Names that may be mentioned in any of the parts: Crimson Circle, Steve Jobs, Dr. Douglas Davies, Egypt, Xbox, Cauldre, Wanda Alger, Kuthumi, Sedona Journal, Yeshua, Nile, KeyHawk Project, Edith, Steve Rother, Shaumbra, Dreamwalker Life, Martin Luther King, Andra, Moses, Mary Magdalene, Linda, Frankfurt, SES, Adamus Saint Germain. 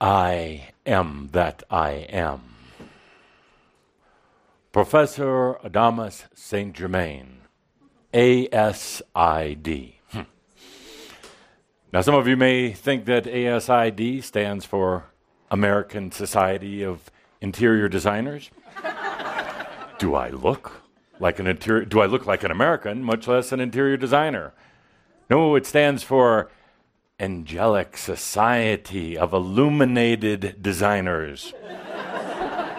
I am that I am. Professor Adamus Saint Germain, ASID. Now, some of you may think that ASID stands for American Society of Interior Designers. Do I look like an interior? Do I look like an American, much less an interior designer? No, it stands for Angelic Society of Illuminated Designers.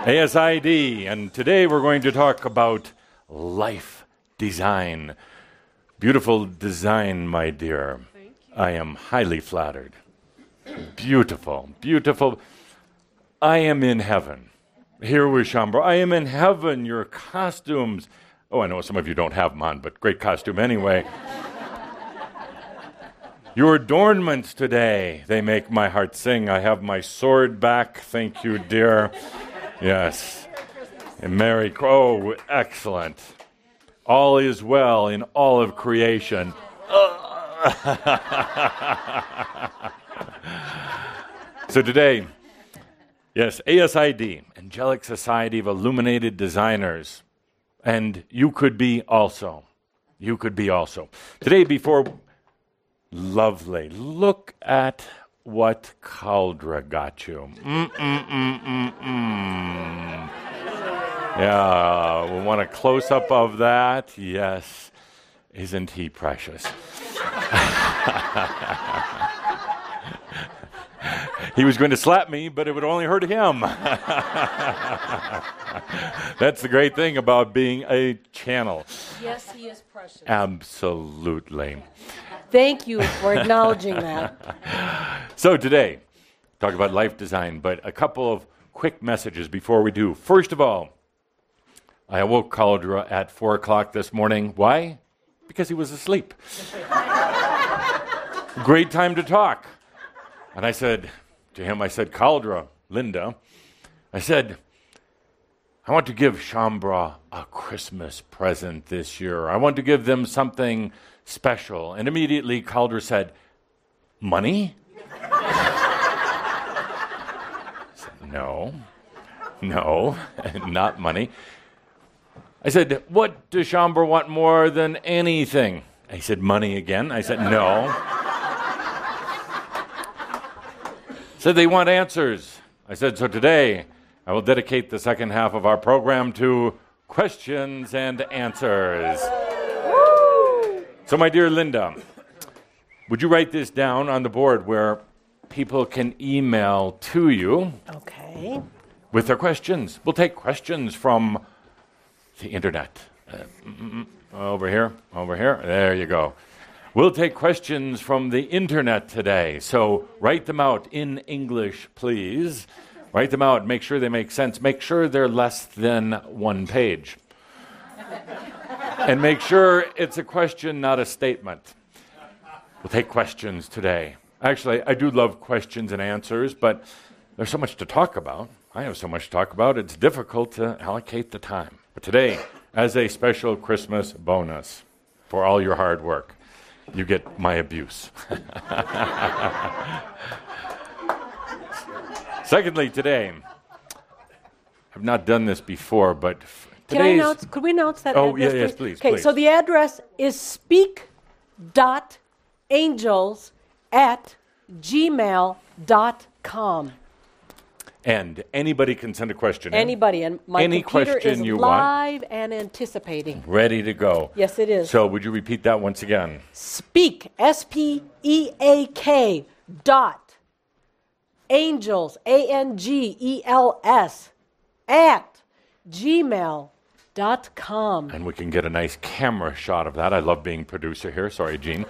ASID, and today we're going to talk about life design. Beautiful design, my dear. I am highly flattered. Beautiful, beautiful. I am in heaven. Here with Shaumbra. I am in heaven. Your costumes. Oh, I know some of you don't have them on, but great costume anyway. Your adornments today, they make my heart sing. I have my sword back. Thank you, dear. Yes. And Mary, oh, excellent. All is well in all of creation. So today, yes, ASID, Angelic Society of Illuminated Designers, and you could be also. You could be also. Today, before, lovely, look at what Cauldre got you. Yeah, we want a close-up of that. Yes, isn't he precious? He was going to slap me, but it would only hurt him. That's the great thing about being a channel. Yes, he is precious. Absolutely. Thank you for acknowledging that. So today, talk about life design, but a couple of quick messages before we do. First of all, I awoke Cauldre at 4 o'clock this morning. Why? Because he was asleep. Great time to talk. And I said to him, I said, Cauldre, Linda, I said, I want to give Shaumbra a Christmas present this year. I want to give them something special. And immediately Cauldre said, money? I said, no, not money. I said, what does Shaumbra want more than anything? He said, money again. I said, no. Said they want answers. I said, so today I will dedicate the second half of our program to questions and answers. Woo! So my dear Linda, would you write this down on the board where people can email to you with their questions? We'll take questions from the internet. Over here. There you go. We'll take questions from the internet today, so write them out in English, please. Write them out. Make sure they make sense. Make sure they're less than one page. And make sure it's a question, not a statement. We'll take questions today. Actually, I do love questions and answers, but there's so much to talk about. I have so much to talk about, it's difficult to allocate the time. But today, as a special Christmas bonus for all your hard work, you get my abuse. Secondly, today, I've not done this before, but could we announce that address? Yes, please. Okay, so the address is speak.angels@gmail.com. And anybody can send a question. Anybody. And my computer is live and anticipating. Ready to go. Yes, it is. So would you repeat that once again? Speak, SPEAK dot angels, ANGELS @gmail.com. And we can get a nice camera shot of that. I love being producer here. Sorry, Gene.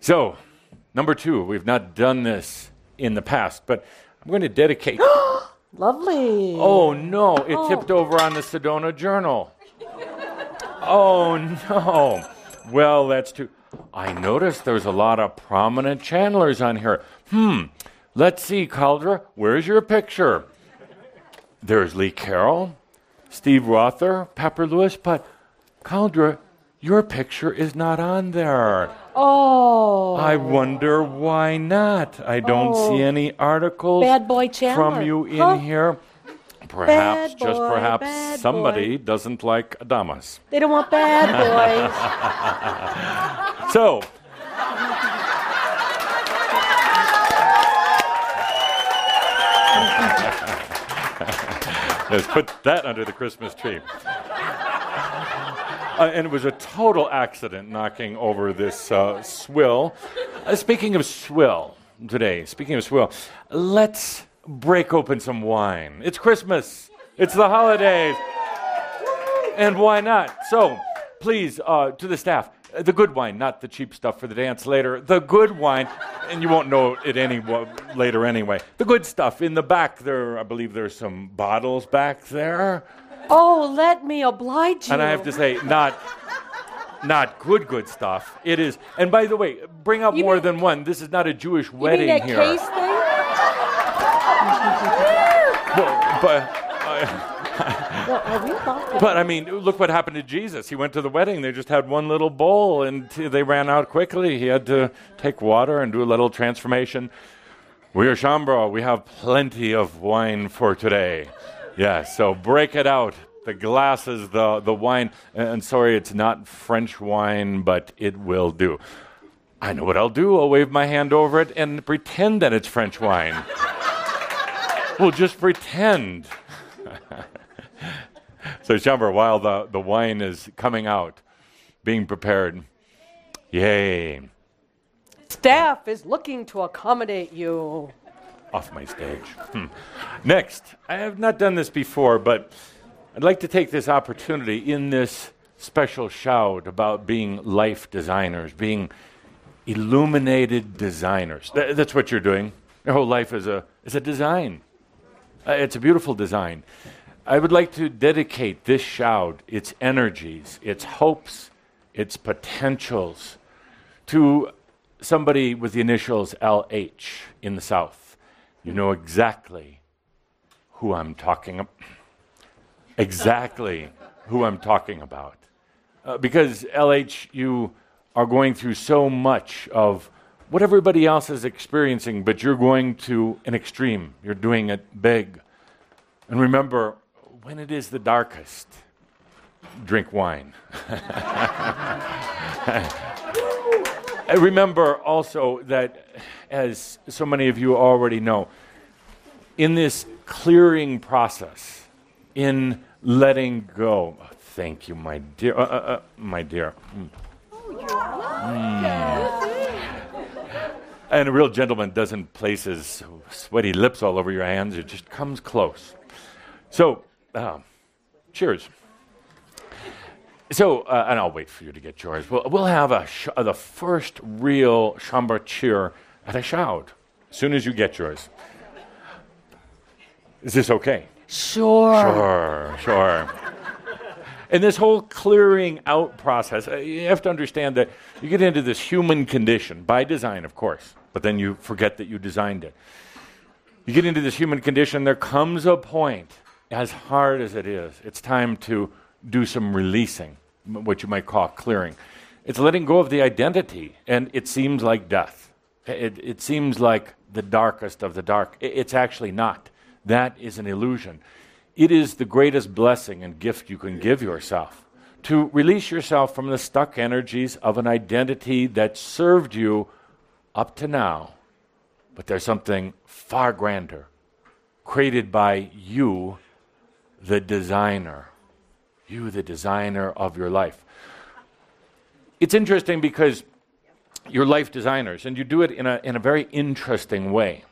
So, number 2, we've not done this in the past, but I'm going to dedicate... Lovely. Oh, no. It tipped over on the Sedona Journal. Oh, no. Well, that's too... I noticed there's a lot of prominent channelers on here. Let's see, Cauldre. Where's your picture? There's Lee Carroll, Steve Rother, Pepper Lewis, but Cauldre, your picture is not on there. Oh. I wonder why not. I don't see any articles Bad Boy from you in here. Perhaps, boy, just perhaps, somebody doesn't like Adamus. They don't want bad boys. So, let's put that under the Christmas tree. And it was a total accident knocking over this swill. Speaking of swill today, let's break open some wine. It's Christmas. It's the holidays. And why not? So please, to the staff, the good wine, not the cheap stuff for the dance later. The good wine, and you won't know it later anyway. The good stuff in the back there. I believe there's some bottles back there. Oh, let me oblige you. And I have to say, not good stuff. It is. And by the way, bring out more than one. This is not a Jewish wedding here. You mean that case thing? Well, but I mean, look what happened to Jesus. He went to the wedding. They just had one little bowl, and they ran out quickly. He had to take water and do a little transformation. We are Shaumbra. We have plenty of wine for today. Yeah, so break it out. The glasses, the wine. And sorry, it's not French wine, but it will do. I know what I'll do. I'll wave my hand over it and pretend that it's French wine. We'll just pretend. So, Shaumbra, while the wine is coming out, being prepared, yay. Staff is looking to accommodate you. Off my stage. Next, I have not done this before, but I'd like to take this opportunity in this special shout about being life designers, being illuminated designers. That's what you're doing. Your whole life is a design. It's a beautiful design. I would like to dedicate this shout, its energies, its hopes, its potentials, to somebody with the initials LH in the South. You know exactly who I'm talking about. Exactly who I'm talking about. Because LH, you are going through so much of what everybody else is experiencing, but you're going to an extreme. You're doing it big. And remember, when it is the darkest, drink wine. Remember also that, as so many of you already know, in this clearing process, in letting go, thank you, my dear. Oh, you're welcome. And a real gentleman doesn't place his sweaty lips all over your hands. It just comes close. So, cheers. So, and I'll wait for you to get yours. We'll have the first real Shaumbra cheer at a shout as soon as you get yours. Is this okay? Sure. And this whole clearing out process, you have to understand that you get into this human condition, by design, of course, but then you forget that you designed it. You get into this human condition, there comes a point, as hard as it is, it's time to do some releasing, what you might call clearing. It's letting go of the identity, and it seems like death. It seems like the darkest of the dark. It's actually not. That is an illusion. It is the greatest blessing and gift you can give yourself, to release yourself from the stuck energies of an identity that served you up to now. But there's something far grander, created by you, the designer. You, the designer of your life. It's interesting because you're life designers, and you do it in a very interesting way.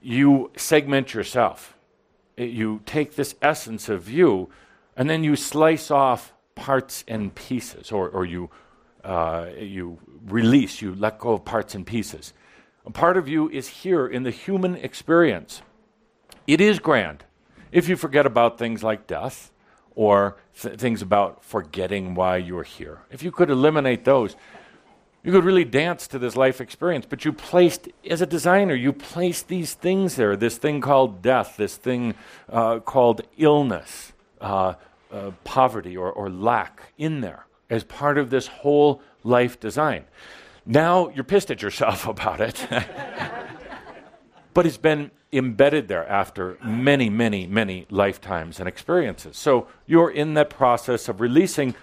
You segment yourself. You take this essence of you, and then you slice off parts and pieces, or you release, you let go of parts and pieces. A part of you is here in the human experience. It is grand. If you forget about things like death, or things about forgetting why you're here, if you could eliminate those, you could really dance to this life experience. But you placed, as a designer, you placed these things there, this thing called death, this thing called illness, poverty or lack in there as part of this whole life design. Now you're pissed at yourself about it. But it's been embedded there after many, many, many lifetimes and experiences. So you're in that process of releasing,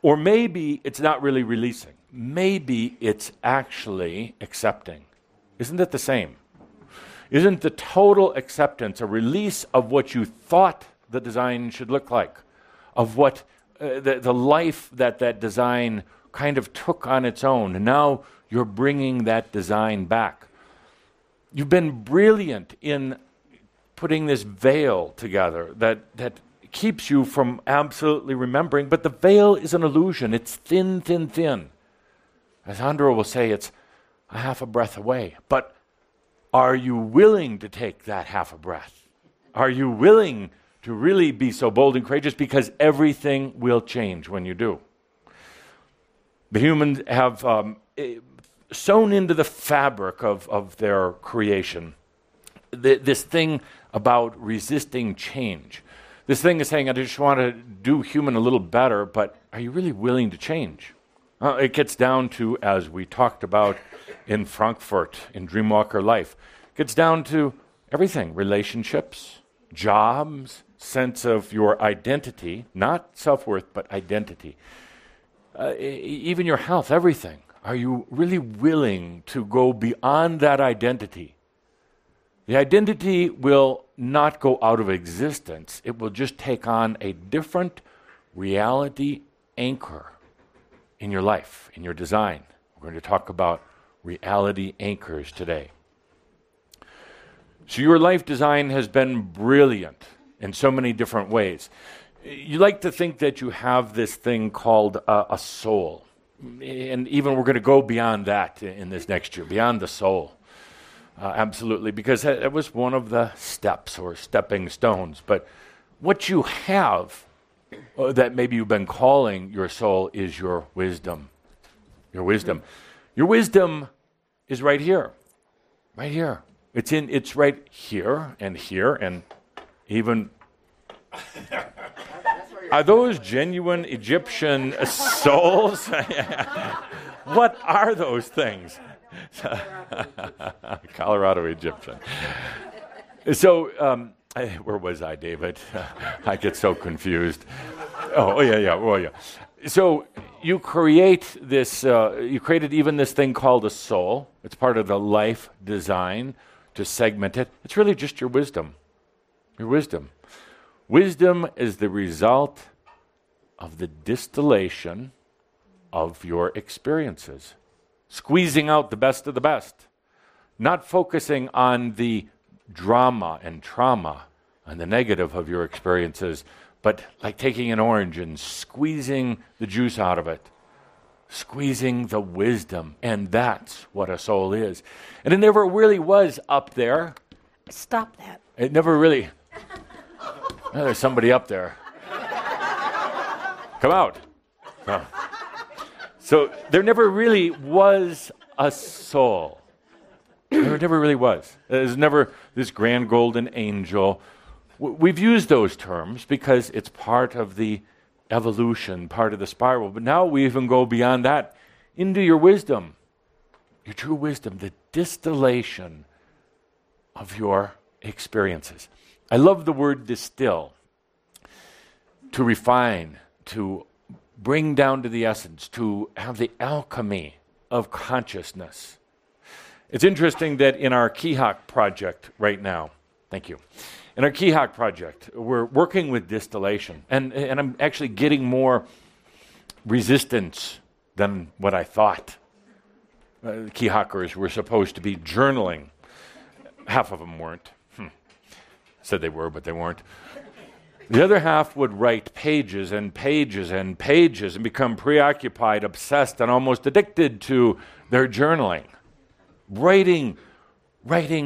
or maybe it's not really releasing. Maybe it's actually accepting. Isn't it the same? Isn't the total acceptance a release of what you thought the design should look like, of what the life that design kind of took on its own? And now you're bringing that design back. You've been brilliant in putting this veil together that keeps you from absolutely remembering, but the veil is an illusion. It's thin, thin, thin. As Andra will say, it's a half a breath away. But are you willing to take that half a breath? Are you willing to really be so bold and courageous? Because everything will change when you do. The humans have sewn into the fabric of their creation this thing about resisting change. This thing is saying, I just want to do human a little better, but are you really willing to change? It gets down to, as we talked about in Frankfurt, in Dreamwalker Life, it gets down to everything, relationships, jobs, sense of your identity, not self-worth, but identity. Even your health, everything. Are you really willing to go beyond that identity? The identity will not go out of existence. It will just take on a different reality anchor in your life, in your design. We're going to talk about reality anchors today. So your life design has been brilliant in so many different ways. You like to think that you have this thing called a soul. And even we're going to go beyond that in this next year, beyond the soul. Absolutely, because it was one of the steps or stepping stones. But what you have that maybe you've been calling your soul is your wisdom. Your wisdom. Your wisdom is right here. Right here. It's right here and even are those genuine Egyptian souls? What are those things? Colorado Egyptian. So, where was I, David? I get so confused. Oh, yeah. So you create this. You created even this thing called a soul. It's part of the life design to segment it. It's really just your wisdom. Your wisdom. Wisdom is the result of the distillation of your experiences. Squeezing out the best of the best. Not focusing on the drama and trauma and the negative of your experiences, but like taking an orange and squeezing the juice out of it. Squeezing the wisdom. And that's what a soul is. And it never really was up there. Stop that. It never really... Oh, there's somebody up there. Come out. Oh. So there never really was a soul. There never really was. There's never this grand golden angel. We've used those terms because it's part of the evolution, part of the spiral. But now we even go beyond that into your wisdom, your true wisdom, the distillation of your experiences. I love the word distill, to refine, to bring down to the essence, to have the alchemy of consciousness. It's interesting that in our KeyHawk project right now, thank you, in our KeyHawk project, we're working with distillation, and I'm actually getting more resistance than what I thought. KeyHawkers were supposed to be journaling. Half of them weren't. Said they were, but they weren't. The other half would write pages and pages and pages and become preoccupied, obsessed, and almost addicted to their journaling. Writing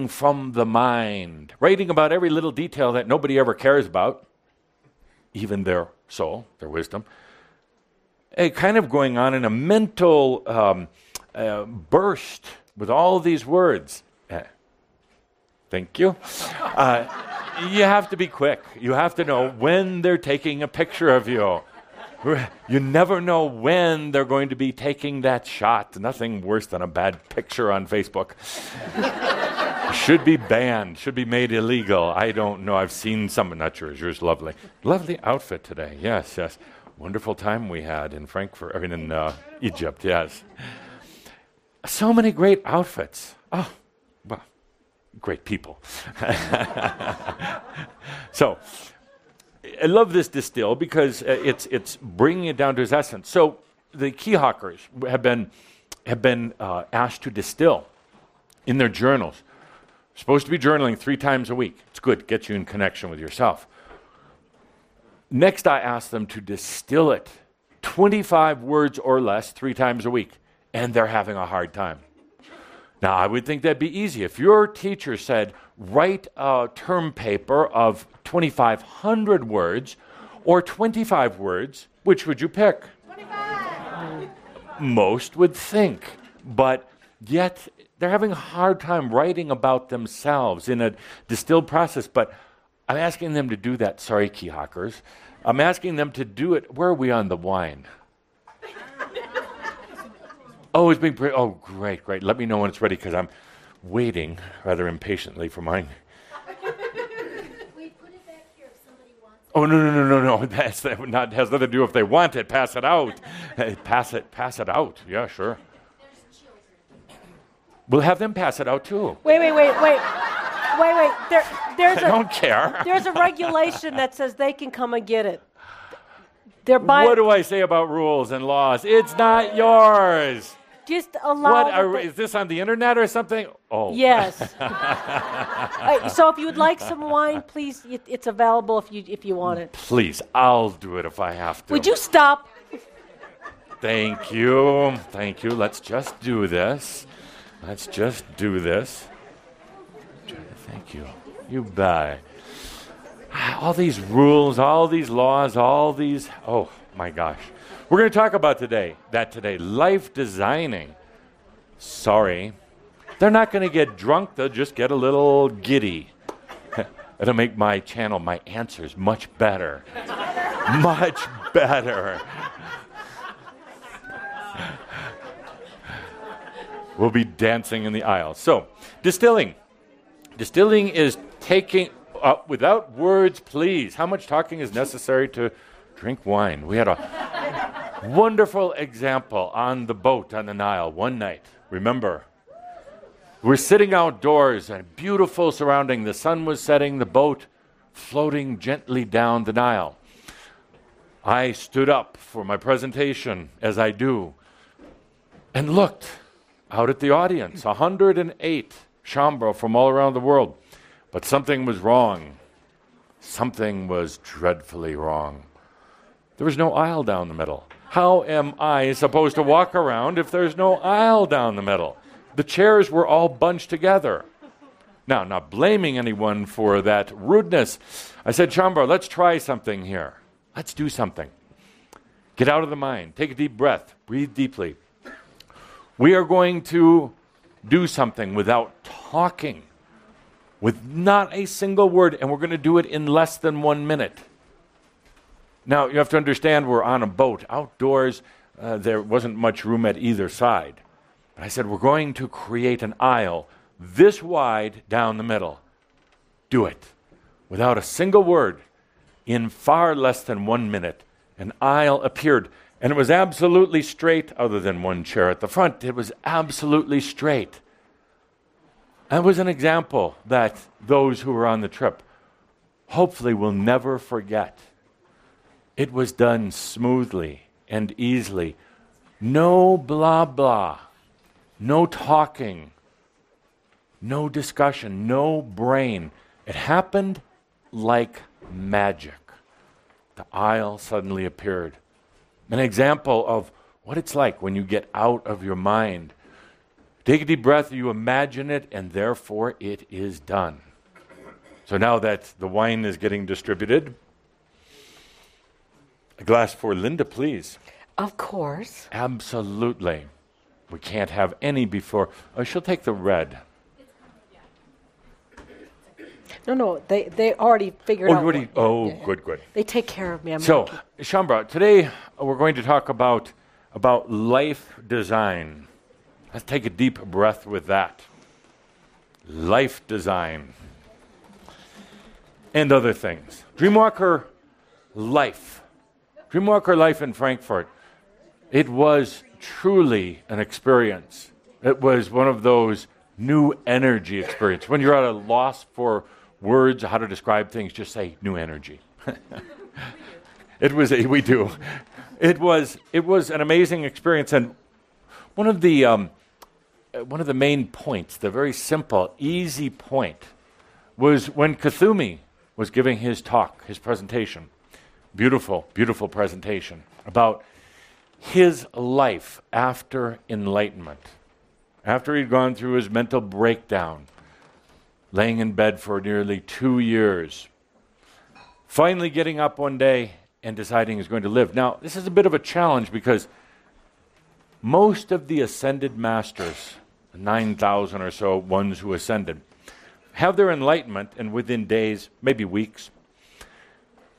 from the mind. Writing about every little detail that nobody ever cares about, even their soul, their wisdom. And kind of going on in a mental burst with all these words. Thank you. You have to be quick. You have to know when they're taking a picture of you. You never know when they're going to be taking that shot. Nothing worse than a bad picture on Facebook. Should be banned. Should be made illegal. I don't know. I've seen some. Not yours. Yours lovely. Lovely outfit today. Yes, yes. Wonderful time we had in Frankfurt. I mean, in Egypt. Yes. So many great outfits. Oh, well, great people. So, I love this distill because it's bringing it down to its essence. So, the KeyHawkers have been asked to distill in their journals. Supposed to be journaling 3 times a week. It's good. Gets you in connection with yourself. Next, I asked them to distill it 25 words or less 3 times a week, and they're having a hard time. Now, I would think that'd be easy. If your teacher said, write a term paper of 2,500 words or 25 words, which would you pick? 25! Most would think, but yet they're having a hard time writing about themselves in a distilled process, but I'm asking them to do that. Sorry, KeyHawkers. I'm asking them to do it. Where are we on the wine? Oh, it's being pretty. Oh, great, great. Let me know when it's ready because I'm waiting rather impatiently for mine. We put it back here if somebody wants it. Oh, no. That has nothing to do if they want it. Pass it out. Pass it out. Yeah, sure. We'll have them pass it out, too. Wait. There's don't care. There's a regulation that says they can come and get it. What do I say about rules and laws? It's not yours. Just allow is this on the internet or something? Oh. Yes. So if you would like some wine, please, it's available if you want it. Please, I'll do it if I have to. Would you stop? Thank you. Let's just do this. Thank you. You bet. All these rules, all these laws, all these... Oh, my gosh. We're going to talk about today, life designing. Sorry. They're not going to get drunk. They'll just get a little giddy. It'll make my channel, my answers, much better. Much better. We'll be dancing in the aisle. So, distilling. Distilling is taking, without words, please. How much talking is necessary to drink wine? We had a wonderful example on the boat on the Nile one night. Remember, we're sitting outdoors and beautiful surrounding. The sun was setting, the boat floating gently down the Nile. I stood up for my presentation, as I do, and looked out at the audience, 108. Shaumbra from all around the world. But something was wrong. Something was dreadfully wrong. There was no aisle down the middle. How am I supposed to walk around if there's no aisle down the middle? The chairs were all bunched together. Now, not blaming anyone for that rudeness. I said, Shaumbra, let's try something here. Let's do something. Get out of the mind. Take a deep breath. Breathe deeply. We are going to do something without talking, with not a single word, and we're going to do it in less than 1 minute. Now, you have to understand we're on a boat. Outdoors, there wasn't much room at either side. But I said, we're going to create an aisle this wide down the middle. Do it. Without a single word, in far less than 1 minute, an aisle appeared. And it was absolutely straight, other than one chair at the front. It was absolutely straight. That was an example that those who were on the trip hopefully will never forget. It was done smoothly and easily. No blah blah. No talking. No discussion. No brain. It happened like magic. The aisle suddenly appeared. An example of what it's like when you get out of your mind. Take a deep breath, you imagine it, and therefore it is done. So now that the wine is getting distributed, a glass for Linda, please. Of course. Absolutely. We can't have any before. Oh, she'll take the red. No, they already figured out. Already, good. They take care of me. So, Shaumbra, today we're going to talk about life design. Let's take a deep breath with that. Life design. And other things. Dreamwalker Life. Dreamwalker Life in Frankfurt. It was truly an experience. It was one of those new energy experiences. When you're at a loss for words, how to describe things, just say new energy. It was an amazing experience, and one of the main points, the very simple, easy point, was when Kuthumi was giving his talk, his presentation. Beautiful, beautiful presentation about his life after enlightenment. After he'd gone through his mental breakdown, laying in bed for nearly 2 years, finally getting up one day and deciding he's going to live. Now, this is a bit of a challenge because most of the ascended masters, 9,000 or so ones who ascended, have their enlightenment, and within days, maybe weeks,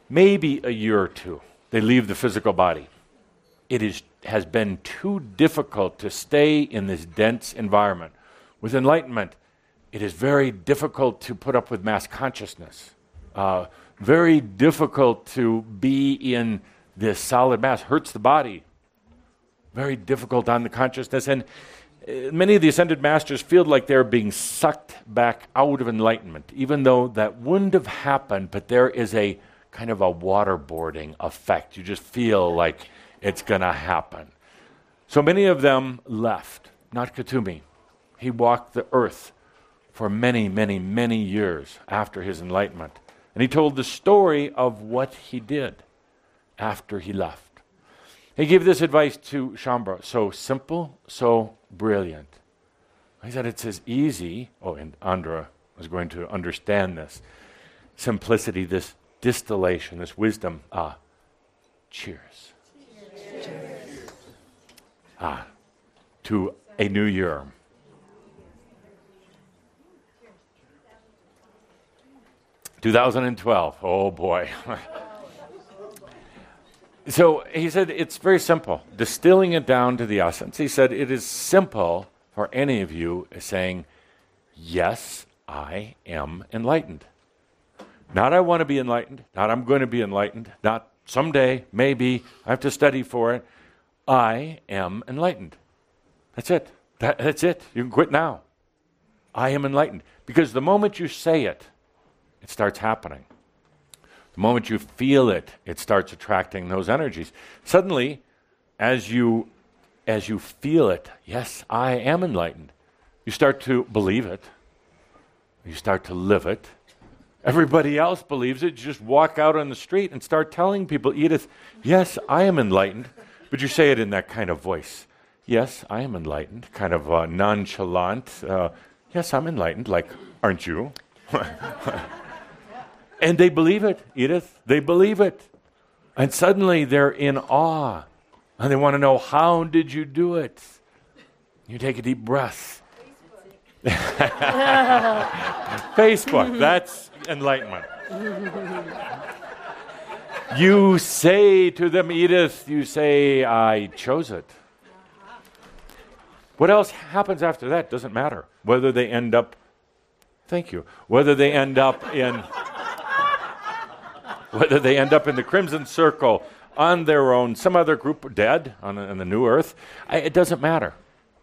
maybe a year or two, they leave the physical body. It has been too difficult to stay in this dense environment. With enlightenment, it is very difficult to put up with mass consciousness. Very difficult to be in this solid mass. Hurts the body. Very difficult on the consciousness. And many of the ascended masters feel like they're being sucked back out of enlightenment, even though that wouldn't have happened, but there is a kind of a waterboarding effect. You just feel like it's going to happen. So many of them left, not Kuthumi. He walked the earth for many, many, many years after his enlightenment. And he told the story of what he did after he left. He gave this advice to Shaumbra, so simple, so brilliant. He said it's as easy, and Andra was going to understand this, simplicity, this distillation, this wisdom. Cheers. To a new year. Cheers. 2012. Oh boy. So he said it's very simple. Distilling it down to the essence. He said it is simple for any of you saying, yes, I am enlightened. Not I want to be enlightened. Not I'm going to be enlightened. Not someday, maybe, I have to study for it. I am enlightened. That's it. That's it. You can quit now. I am enlightened. Because the moment you say it, it starts happening. The moment you feel it, it starts attracting those energies. Suddenly, as you feel it, yes, I am enlightened, you start to believe it. You start to live it. Everybody else believes it. You just walk out on the street and start telling people, Edith, yes, I am enlightened. But you say it in that kind of voice. Yes, I am enlightened, kind of nonchalant. Yes, I'm enlightened, like, aren't you? And they believe it, Edith. They believe it. And suddenly they're in awe. And they want to know, how did you do it? You take a deep breath. Facebook, that's enlightenment. You say to them, Edith, you say, I chose it. What else happens after that doesn't matter. Whether they end up, whether they end up in the Crimson Circle, on their own, some other group, dead, on the New Earth, it doesn't matter.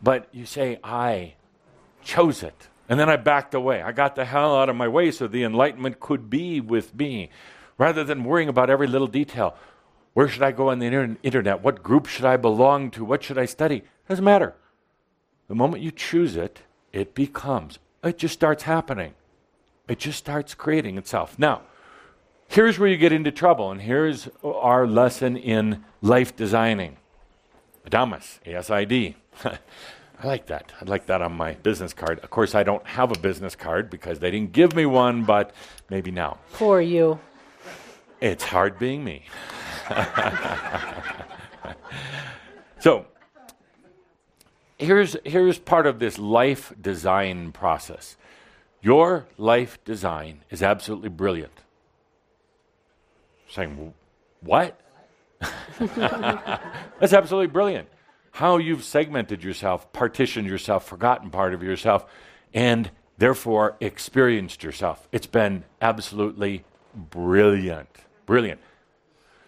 But you say, I chose it. And then I backed away. I got the hell out of my way so the enlightenment could be with me. Rather than worrying about every little detail. Where should I go on the internet? What group should I belong to? What should I study? Doesn't matter. The moment you choose it, it becomes. It just starts happening. It just starts creating itself. Now, here's where you get into trouble, and here's our lesson in life designing. Adamus, ASID. I like that. I'd like that on my business card. Of course, I don't have a business card because they didn't give me one, but maybe now. Poor you. It's hard being me. So, here's part of this life design process. Your life design is absolutely brilliant. I'm saying, what? That's absolutely brilliant. How you've segmented yourself, partitioned yourself, forgotten part of yourself, and therefore experienced yourself. It's been absolutely brilliant. Brilliant.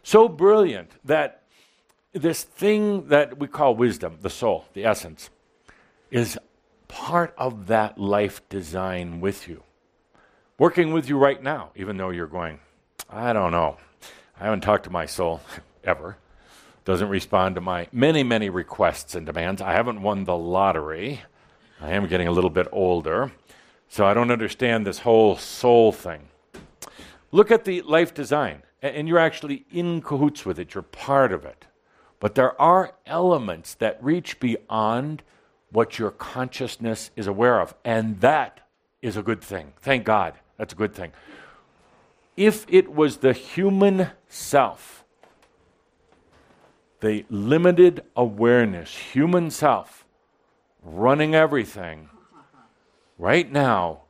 So brilliant that this thing that we call wisdom, the soul, the essence, is part of that life design with you. Working with you right now, even though you're going, I don't know. I haven't talked to my soul ever. Doesn't respond to my many, many requests and demands. I haven't won the lottery. I am getting a little bit older. So I don't understand this whole soul thing. Look at the life design. And you're actually in cahoots with it. You're part of it. But there are elements that reach beyond what your consciousness is aware of. And that is a good thing. Thank God. That's a good thing. If it was the human self, the limited awareness, human self, running everything, right now,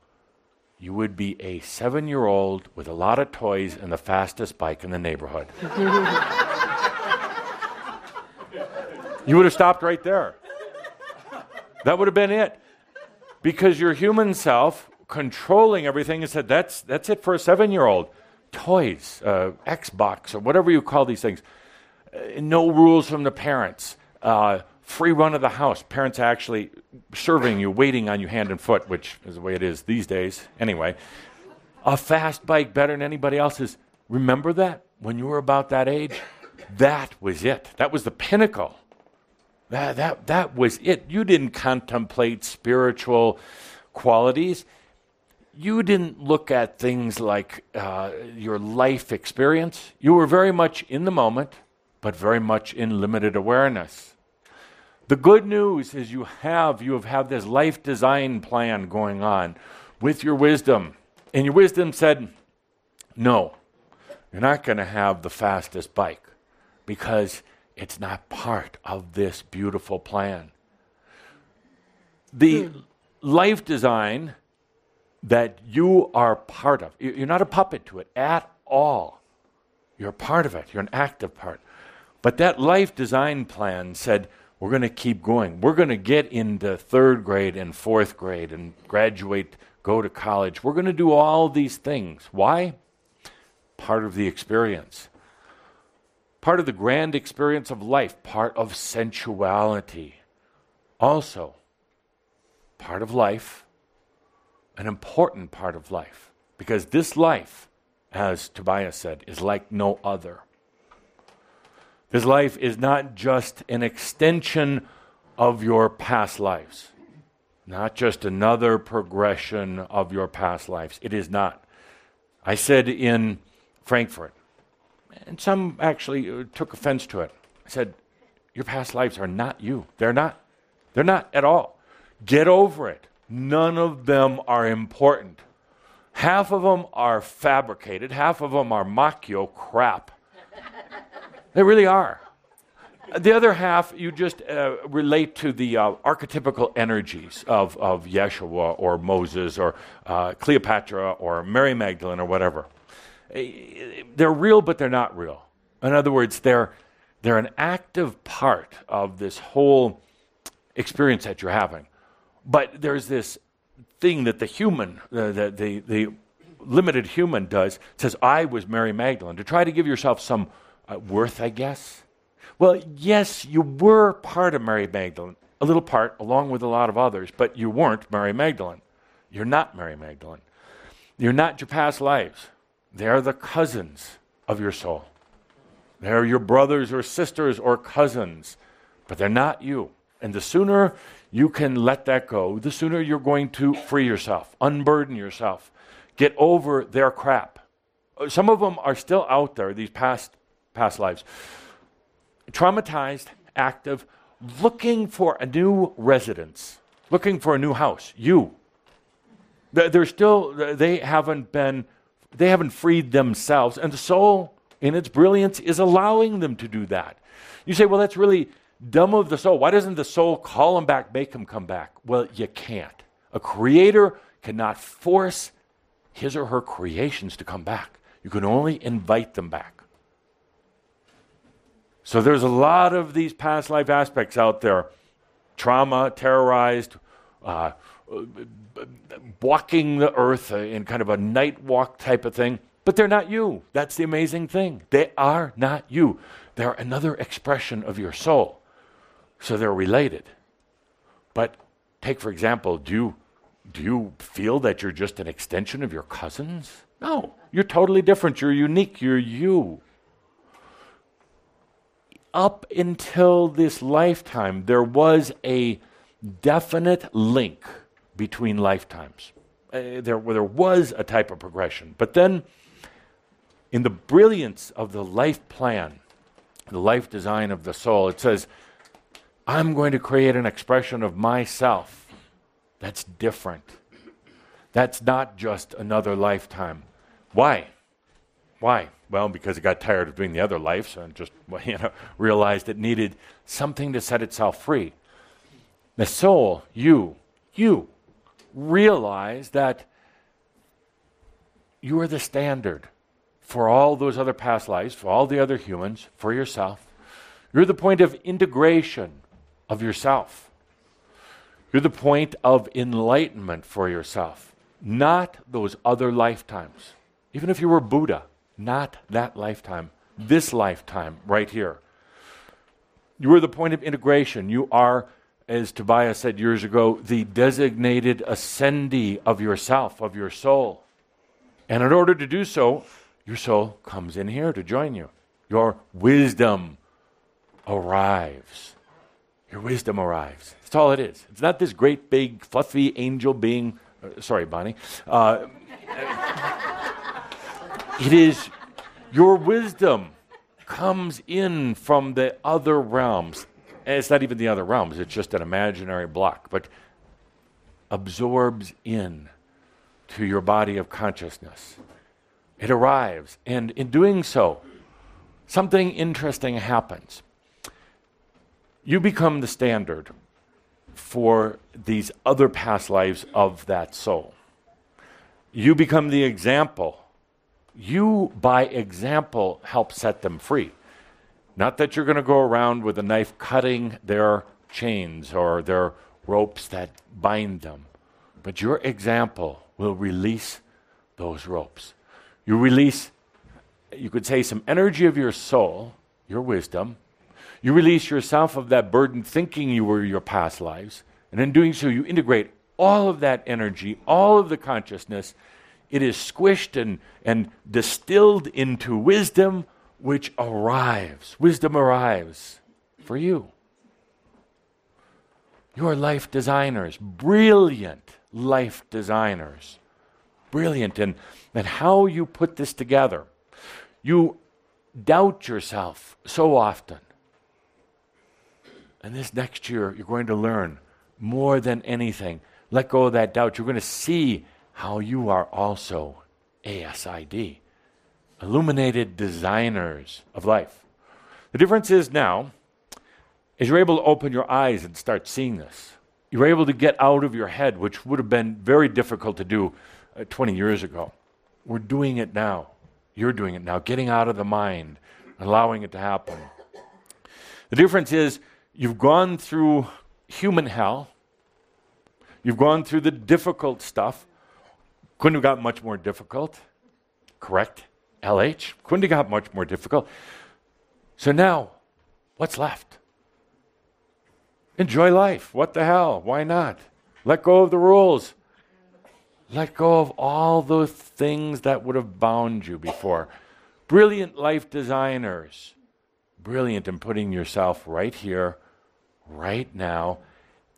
you would be a 7-year-old with a lot of toys and the fastest bike in the neighborhood. You would have stopped right there. That would have been it. Because your human self, controlling everything, and said, that's it for a 7-year-old. Toys, Xbox, or whatever you call these things. No rules from the parents. Free run of the house. Parents actually serving you, waiting on you hand and foot, which is the way it is these days. Anyway, a fast bike better than anybody else's. Remember that? When you were about that age, that was it. That was the pinnacle. That was it. You didn't contemplate spiritual qualities. You didn't look at things like your life experience. You were very much in the moment, but very much in limited awareness. The good news is you have had this life design plan going on with your wisdom. And your wisdom said, no, you're not going to have the fastest bike because it's not part of this beautiful plan. The life design that you are part of, you're not a puppet to it at all. You're a part of it. You're an active part. But that life design plan said, we're going to keep going. We're going to get into 3rd grade and 4th grade and graduate, go to college. We're going to do all these things. Why? Part of the experience. Part of the grand experience of life, part of sensuality. Also, part of life, an important part of life. Because this life, as Tobias said, is like no other. This life is not just an extension of your past lives. Not just another progression of your past lives. It is not. I said in Frankfurt, and some actually took offense to it. I said, your past lives are not you. They're not. They're not at all. Get over it. None of them are important. Half of them are fabricated. Half of them are macchio crap. They really are. The other half, you just relate to the archetypical energies of Yeshua or Moses or Cleopatra or Mary Magdalene or whatever. They're real, but they're not real. In other words, they're an active part of this whole experience that you're having. But there's this thing that the human, the limited human does. It says, I was Mary Magdalene. To try to give yourself some worth, I guess. Well, yes, you were part of Mary Magdalene. A little part, along with a lot of others. But you weren't Mary Magdalene. You're not Mary Magdalene. You're not your past lives. They're the cousins of your soul. They're your brothers or sisters or cousins, but they're not you. And the sooner you can let that go, the sooner you're going to free yourself, unburden yourself, get over their crap. Some of them are still out there, these past lives, traumatized, active, looking for a new residence, looking for a new house, you. They haven't freed themselves, and the soul, in its brilliance, is allowing them to do that. You say, well, that's really dumb of the soul. Why doesn't the soul call them back, make them come back? Well, you can't. A creator cannot force his or her creations to come back. You can only invite them back. So there's a lot of these past life aspects out there. Trauma, terrorized, walking the earth in kind of a night walk type of thing. But they're not you. That's the amazing thing. They are not you. They're another expression of your soul. So they're related. But take, for example, do you feel that you're just an extension of your cousins? No. You're totally different. You're unique. You're you. Up until this lifetime, there was a definite link between lifetimes. There was a type of progression. But then, in the brilliance of the life plan, the life design of the soul, it says, I'm going to create an expression of myself that's different. That's not just another lifetime. Why? Well, because it got tired of doing the other lives and just realized it needed something to set itself free. The soul, you realize that you are the standard for all those other past lives, for all the other humans, for yourself. You're the point of integration of yourself. You're the point of enlightenment for yourself, not those other lifetimes. Even if you were Buddha, not that lifetime, this lifetime right here. You are the point of integration. You are, as Tobias said years ago, the designated ascendee of yourself, of your soul. And in order to do so, your soul comes in here to join you. Your wisdom arrives. Your wisdom arrives. That's all it is. It's not this great, big, fluffy angel being. Sorry, Bonnie. It is your wisdom comes in from the other realms. And it's not even the other realms. It's just an imaginary block. But absorbs in to your body of consciousness. It arrives. And in doing so, something interesting happens. You become the standard for these other past lives of that soul. You become the example. You, by example, help set them free. Not that you're going to go around with a knife cutting their chains or their ropes that bind them, but your example will release those ropes. You release, you could say, some energy of your soul, your wisdom. You release yourself of that burden thinking you were your past lives, and in doing so, you integrate all of that energy, all of the consciousness. It is squished and distilled into wisdom, which arrives. Wisdom arrives for you. You are life designers, brilliant life designers. Brilliant. And how you put this together. You doubt yourself so often. And this next year, you're going to learn more than anything. Let go of that doubt. You're going to see how you are also ASID, illuminated designers of life. The difference is now, is you're able to open your eyes and start seeing this. You're able to get out of your head, which would have been very difficult to do 20 years ago. We're doing it now. You're doing it now, getting out of the mind, allowing it to happen. The difference is you've gone through human hell. You've gone through the difficult stuff. Couldn't have got much more difficult. Correct? LH? Couldn't have got much more difficult. So now, what's left? Enjoy life. What the hell? Why not? Let go of the rules. Let go of all those things that would have bound you before. Brilliant life designers. Brilliant in putting yourself right here, right now,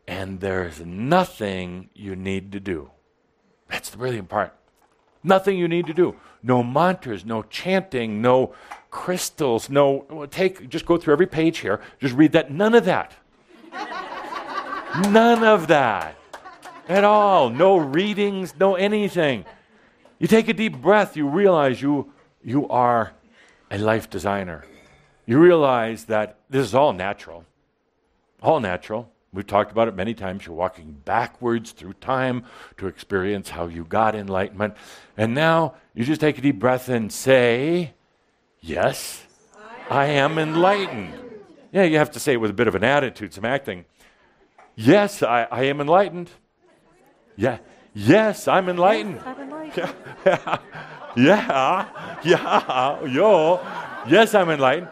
and there's nothing you need to do. That's the brilliant part. Nothing you need to do. No mantras, no chanting, no crystals, no just go through every page here, just read that. None of that. None of that at all. No readings, no anything. You take a deep breath, you realize you are a life designer. You realize that this is all natural. All natural. We've talked about it many times. You're walking backwards through time to experience how you got enlightenment. And now you just take a deep breath and say, yes, I am enlightened. Yeah, you have to say it with a bit of an attitude, some acting. Yes, I am enlightened. Yeah. Yes, I'm enlightened. Yes, I'm enlightened. Yeah. Yes, I'm enlightened.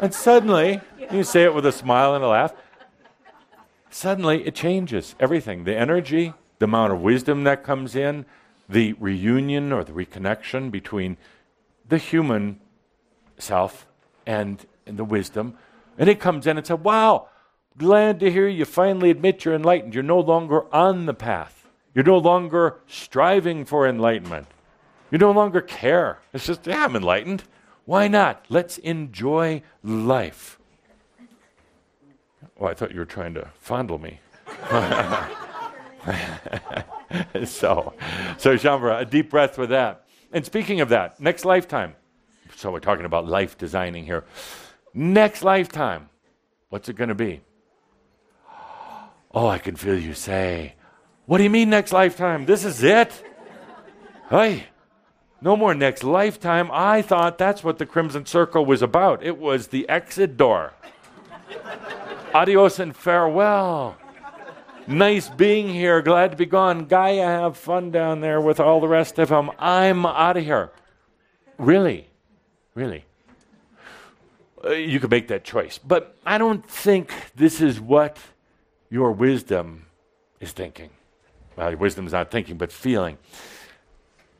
And suddenly, you say it with a smile and a laugh. Suddenly, it changes everything. The energy, the amount of wisdom that comes in, the reunion or the reconnection between the human self and the wisdom. And it comes in and says, wow, glad to hear you finally admit you're enlightened. You're no longer on the path. You're no longer striving for enlightenment. You no longer care. It's just, yeah, I'm enlightened. Why not? Let's enjoy life. Oh, I thought you were trying to fondle me. So Shaumbra, a deep breath with that. And speaking of that, next lifetime. So we're talking about life designing here. Next lifetime, what's it going to be? Oh, I can feel you say, what do you mean next lifetime? This is it? Hey, no more next lifetime. I thought that's what the Crimson Circle was about. It was the exit door. Adios and farewell. Nice being here. Glad to be gone. Gaia, have fun down there with all the rest of them. I'm out of here. Really. You could make that choice. But I don't think this is what your wisdom is thinking. Well, your wisdom's not thinking, but feeling.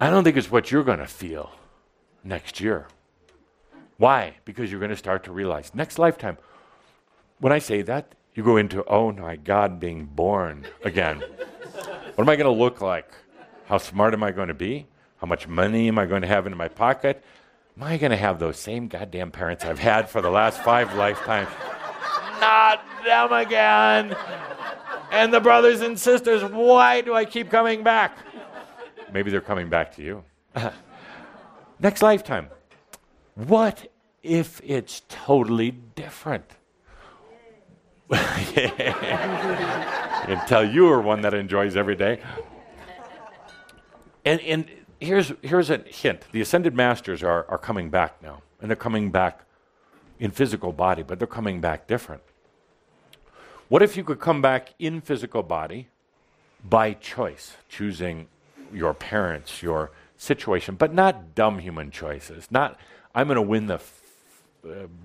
I don't think it's what you're going to feel next year. Why? Because you're going to start to realize next lifetime. When I say that, you go into, oh my God, being born again. What am I going to look like? How smart am I going to be? How much money am I going to have in my pocket? Am I going to have those same goddamn parents I've had for the last 5 lifetimes? Not them again. And the brothers and sisters, why do I keep coming back? Maybe they're coming back to you. Next lifetime. What if it's totally different? You can tell you are one that enjoys every day. And here's a hint. The Ascended Masters are coming back now. And they're coming back in physical body, but they're coming back different. What if you could come back in physical body by choice, choosing your parents, your situation, but not dumb human choices, not I'm going to win the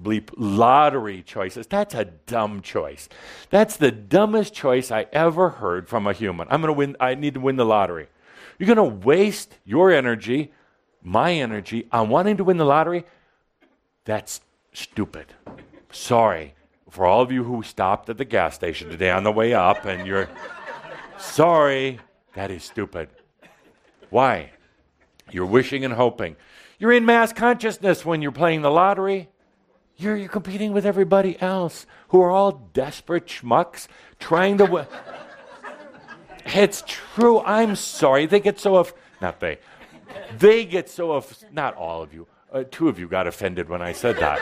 bleep lottery choices. That's a dumb choice. That's the dumbest choice I ever heard from a human. I'm going to win. I need to win the lottery. You're going to waste your energy, my energy, on wanting to win the lottery. That's stupid. Sorry for all of you who stopped at the gas station today on the way up, and you're sorry. That is stupid. Why? You're wishing and hoping. You're in mass consciousness when you're playing the lottery. You're competing with everybody else who are all desperate schmucks trying to win. It's true. I'm sorry. They get so They get so not all of you. 2 of you got offended when I said that.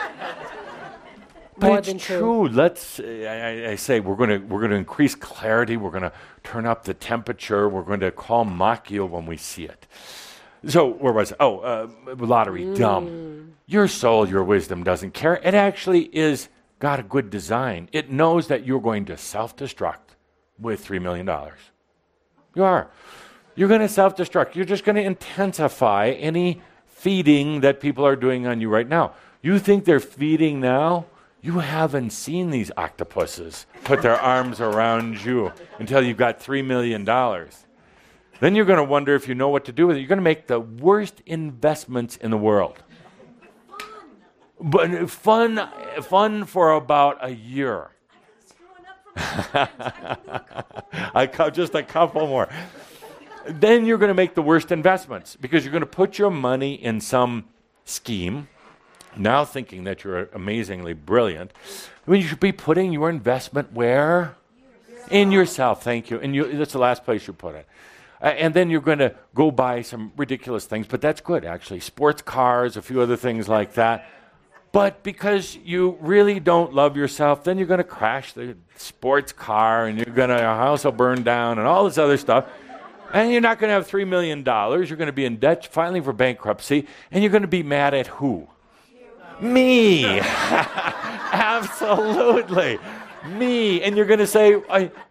But more it's true. Let's. I say we're gonna increase clarity. We're gonna turn up the temperature. We're going to call Machio when we see it. So where was it? Oh, lottery, dumb. Your soul, your wisdom doesn't care. It actually is got a good design. It knows that you're going to self-destruct with $3 million. You are. You're going to self-destruct. You're just going to intensify any feeding that people are doing on you right now. You think they're feeding now? You haven't seen these octopuses put their arms around you until you've got $3 million. Then you're going to wonder if you know what to do with it. You're going to make the worst investments in the world. But fun for about a year. Just a couple more. Then you're going to make the worst investments because you're going to put your money in some scheme, now thinking that you're amazingly brilliant. I mean, you should be putting your investment where? In yourself. Thank you. And that's the last place you put it. And then you're going to go buy some ridiculous things, but that's good, actually. Sports cars, a few other things like that. But because you really don't love yourself, then you're going to crash the sports car, and you're going to, your house will burn down, and all this other stuff. And you're not going to have $3 million. You're going to be in debt, finally, for bankruptcy. And you're going to be mad at who? Me. Absolutely. Me. And you're going to say,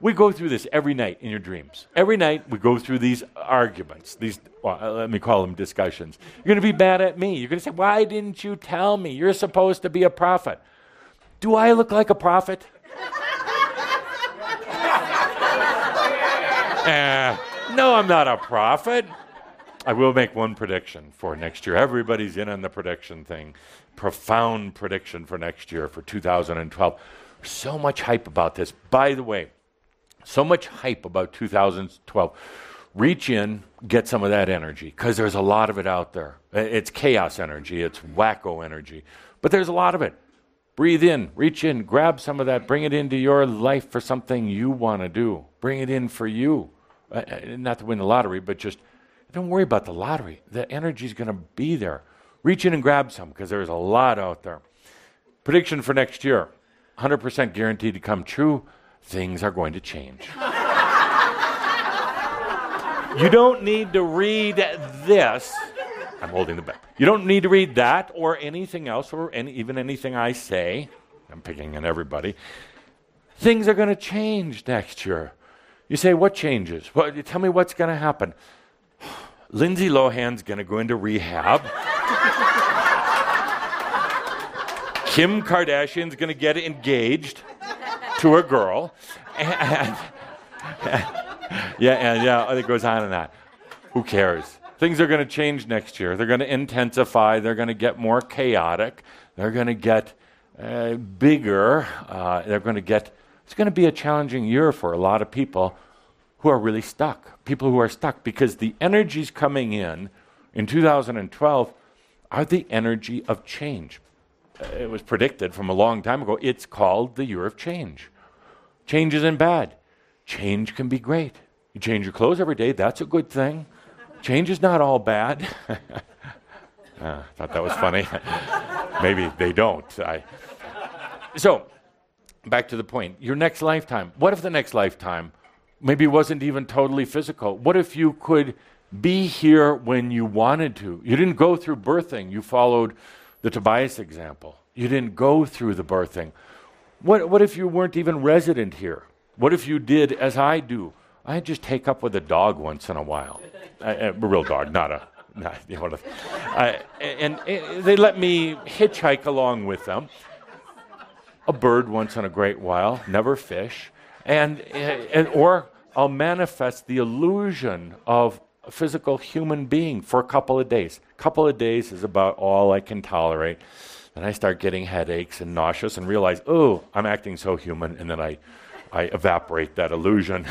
we go through this every night in your dreams. Every night we go through these arguments, these, well, let me call them discussions. You're going to be mad at me. You're going to say, why didn't you tell me? You're supposed to be a prophet. Do I look like a prophet? No, I'm not a prophet. I will make one prediction for next year. Everybody's in on the prediction thing. Profound prediction for next year, for 2012. So much hype about this. By the way, so much hype about 2012. Reach in, get some of that energy, because there's a lot of it out there. It's chaos energy. It's wacko energy. But there's a lot of it. Breathe in, reach in, grab some of that. Bring it into your life for something you want to do. Bring it in for you. Not to win the lottery, but just don't worry about the lottery. The energy's going to be there. Reach in and grab some, because there's a lot out there. Prediction for next year. 100% guaranteed to come true. Things are going to change. You don't need to read this. I'm holding the bag. You don't need to read that or anything else, or even anything I say. I'm picking on everybody. Things are going to change next year. You say, what changes? Well, tell me what's going to happen. Lindsay Lohan's going to go into rehab. Kim Kardashian's going to get engaged to a girl. And it goes on and on. Who cares? Things are going to change next year. They're going to intensify. They're going to get more chaotic. They're going to get bigger. It's going to be a challenging year for a lot of people who are really stuck. People who are stuck because the energies coming in 2012 are the energy of change. It was predicted from a long time ago. It's called the year of change. Change isn't bad. Change can be great. You change your clothes every day. That's a good thing. Change is not all bad. I thought that was funny. Maybe they don't. So... back to the point, your next lifetime. What if the next lifetime maybe wasn't even totally physical? What if you could be here when you wanted to? You didn't go through birthing. You followed the Tobias example. You didn't go through the birthing. What if you weren't even resident here? What if you did as I do? I just take up with a dog once in a while. A real dog, and they let me hitchhike along with them. A bird once in a great while, never fish, and or I'll manifest the illusion of a physical human being for a couple of days. A couple of days is about all I can tolerate. Then I start getting headaches and nauseous and realize, oh, I'm acting so human, and then I evaporate that illusion.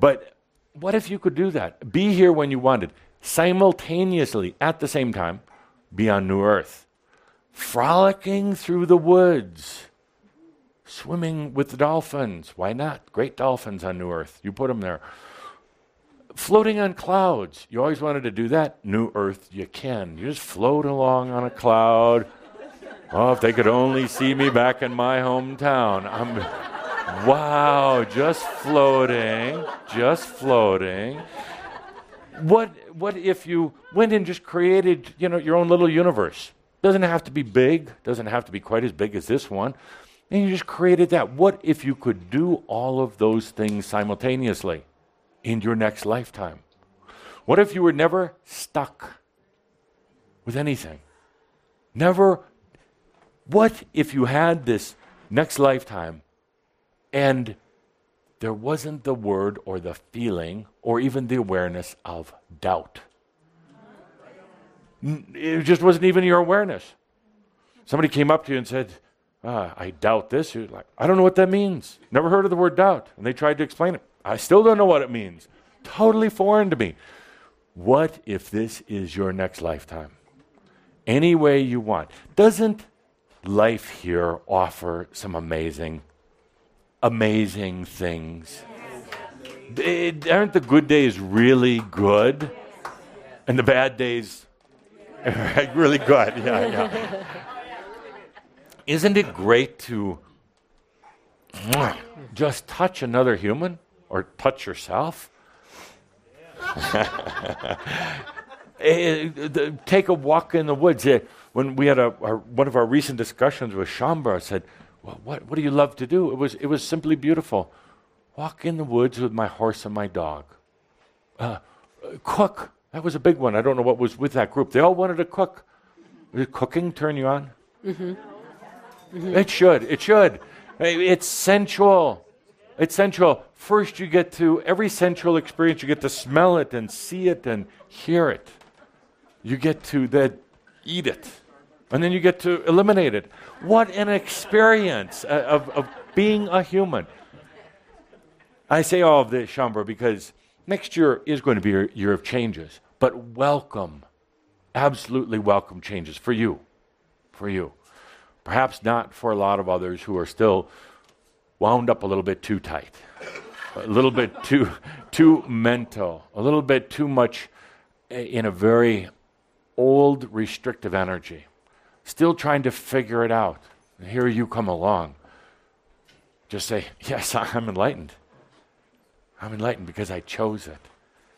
But what if you could do that? Be here when you wanted, simultaneously, at the same time, be on New Earth. Frolicking through the woods, swimming with the dolphins. Why not? Great dolphins on New Earth. You put them there. Floating on clouds. You always wanted to do that. New Earth, you can. You just float along on a cloud. Oh, if they could only see me back in my hometown. Wow, just floating, just floating. What if you went and just created, your own little universe? Doesn't have to be big, doesn't have to be quite as big as this one. And you just created that. What if you could do all of those things simultaneously in your next lifetime? What if you were never stuck with anything? Never. What if you had this next lifetime and there wasn't the word or the feeling or even the awareness of doubt? It just wasn't even your awareness. Somebody came up to you and said, I doubt this. You're like, I don't know what that means. Never heard of the word doubt. And they tried to explain it. I still don't know what it means. Totally foreign to me. What if this is your next lifetime? Any way you want. Doesn't life here offer some amazing, amazing things? Aren't the good days really good? And the bad days Really good. Yeah, yeah. Isn't it great to just touch another human or touch yourself? Take a walk in the woods. When we had one of our recent discussions with Shaumbra, I said, well, what do you love to do? It was simply beautiful. Walk in the woods with my horse and my dog. Cook. That was a big one. I don't know what was with that group. They all wanted to cook. Did cooking turn you on? Mm-hmm. Mm-hmm. It should. It's sensual. It's sensual. First, you get to every sensual experience, you get to smell it and see it and hear it. You get to then eat it. And then you get to eliminate it. What an experience of being a human. I say all of this, Shaumbra, because next year is going to be a year of changes. But welcome, absolutely welcome changes for you. For you. Perhaps not for a lot of others who are still wound up a little bit too tight, a little bit too mental, a little bit too much in a very old, restrictive energy. Still trying to figure it out. And here you come along. Just say, yes, I'm enlightened. I'm enlightened because I chose it.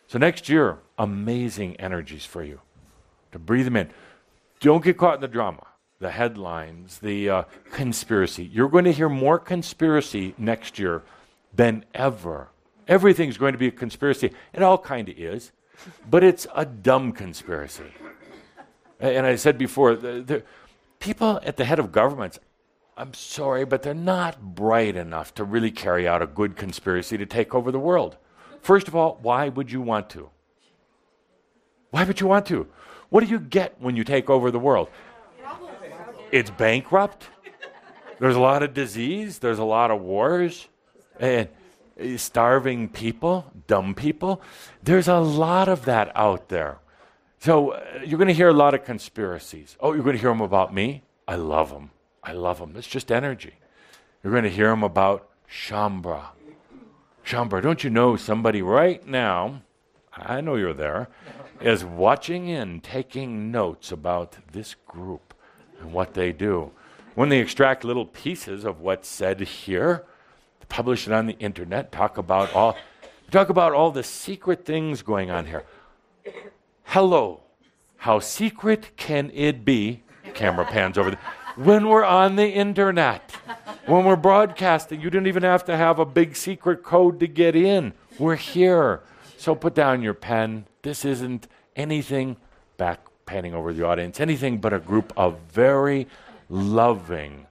So next year, amazing energies for you to breathe them in. Don't get caught in the drama, the headlines, the conspiracy. You're going to hear more conspiracy next year than ever. Everything's going to be a conspiracy. It all kind of is, but it's a dumb conspiracy. And I said before, the people at the head of governments, I'm sorry, but they're not bright enough to really carry out a good conspiracy to take over the world. First of all, why would you want to? Why would you want to? What do you get when you take over the world? It's bankrupt. There's a lot of disease. There's a lot of wars. And starving people, dumb people. There's a lot of that out there. So you're going to hear a lot of conspiracies. Oh, you're going to hear them about me? I love them. I love them. It's just energy. You're going to hear them about Shaumbra. Shaumbra, don't you know somebody right now, I know you're there, is watching and taking notes about this group and what they do. When they extract little pieces of what's said here, publish it on the internet, talk about all the secret things going on here. Hello. How secret can it be? Camera pans over there. When we're on the internet, when we're broadcasting, you didn't even have to have a big secret code to get in. We're here. So put down your pen. This isn't anything, back panning over the audience, anything but a group of very loving,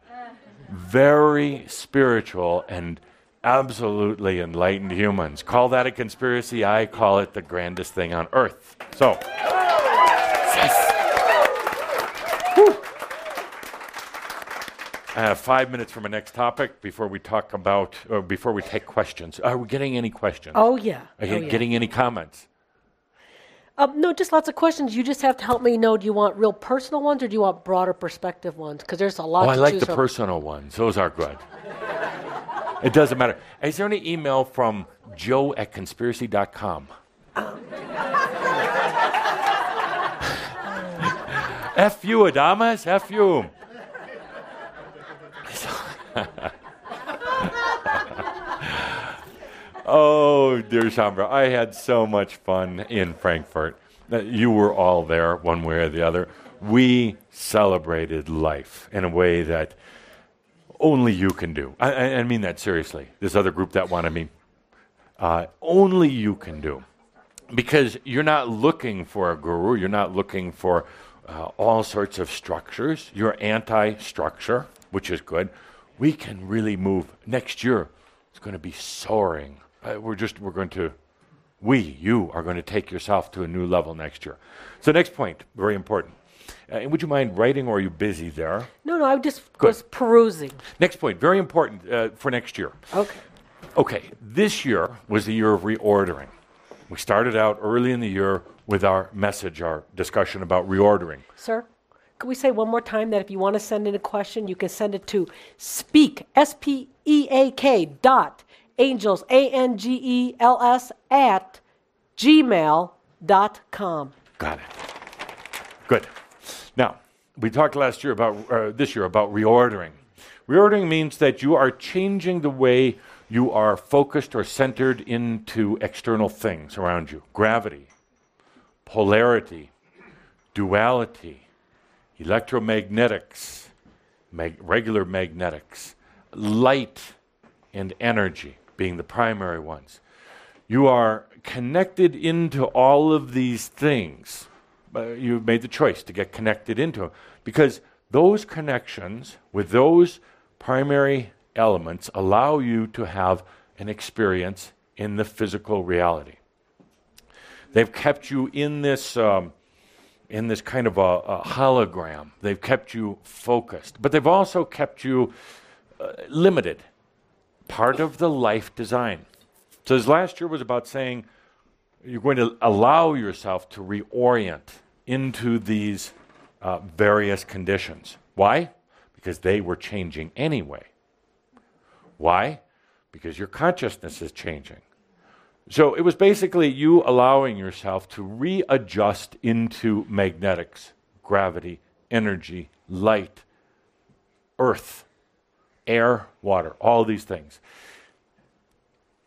very spiritual, and absolutely enlightened humans. Call that a conspiracy. I call it the grandest thing on earth. So. Yes. 5 minutes from our next topic before we talk about, or before we take questions. Are we getting any questions? Oh, yeah. Are you getting any comments? No, just lots of questions. You just have to help me know, do you want real personal ones or do you want broader perspective ones? Because there's a lot to choose from. I like the personal ones. Those are good. It doesn't matter. Is there any email from joe@conspiracy.com? F you, Adamus. F you. Oh, dear Shaumbra, I had so much fun in Frankfurt. You were all there one way or the other. We celebrated life in a way that only you can do. I mean that seriously. This other group that wanted me, only you can do. Because you're not looking for a guru. You're not looking for all sorts of structures. You're anti-structure, which is good. We can really move. Next year, it's going to be soaring. You are going to take yourself to a new level next year. So next point, very important. Would you mind writing, or are you busy there? No, I just was perusing. Next point, very important for next year. Okay, this year was the year of reordering. We started out early in the year with our message, our discussion about reordering. Sir? Can we say one more time that if you want to send in a question, you can send it to speak.angels, ANGELS @ gmail.com. Got it. Good. Now, we talked last year about, this year, about reordering. Reordering means that you are changing the way you are focused or centered into external things around you. Gravity, polarity, duality, electromagnetics, regular magnetics, light and energy being the primary ones. You are connected into all of these things. You've made the choice to get connected into them because those connections with those primary elements allow you to have an experience in the physical reality. They've kept you in this kind of a hologram. They've kept you focused, but they've also kept you limited. Part of the life design. So this last year was about saying you're going to allow yourself to reorient into these various conditions. Why? Because they were changing anyway. Why? Because your consciousness is changing. So it was basically you allowing yourself to readjust into magnetics, gravity, energy, light, earth, air, water, all these things.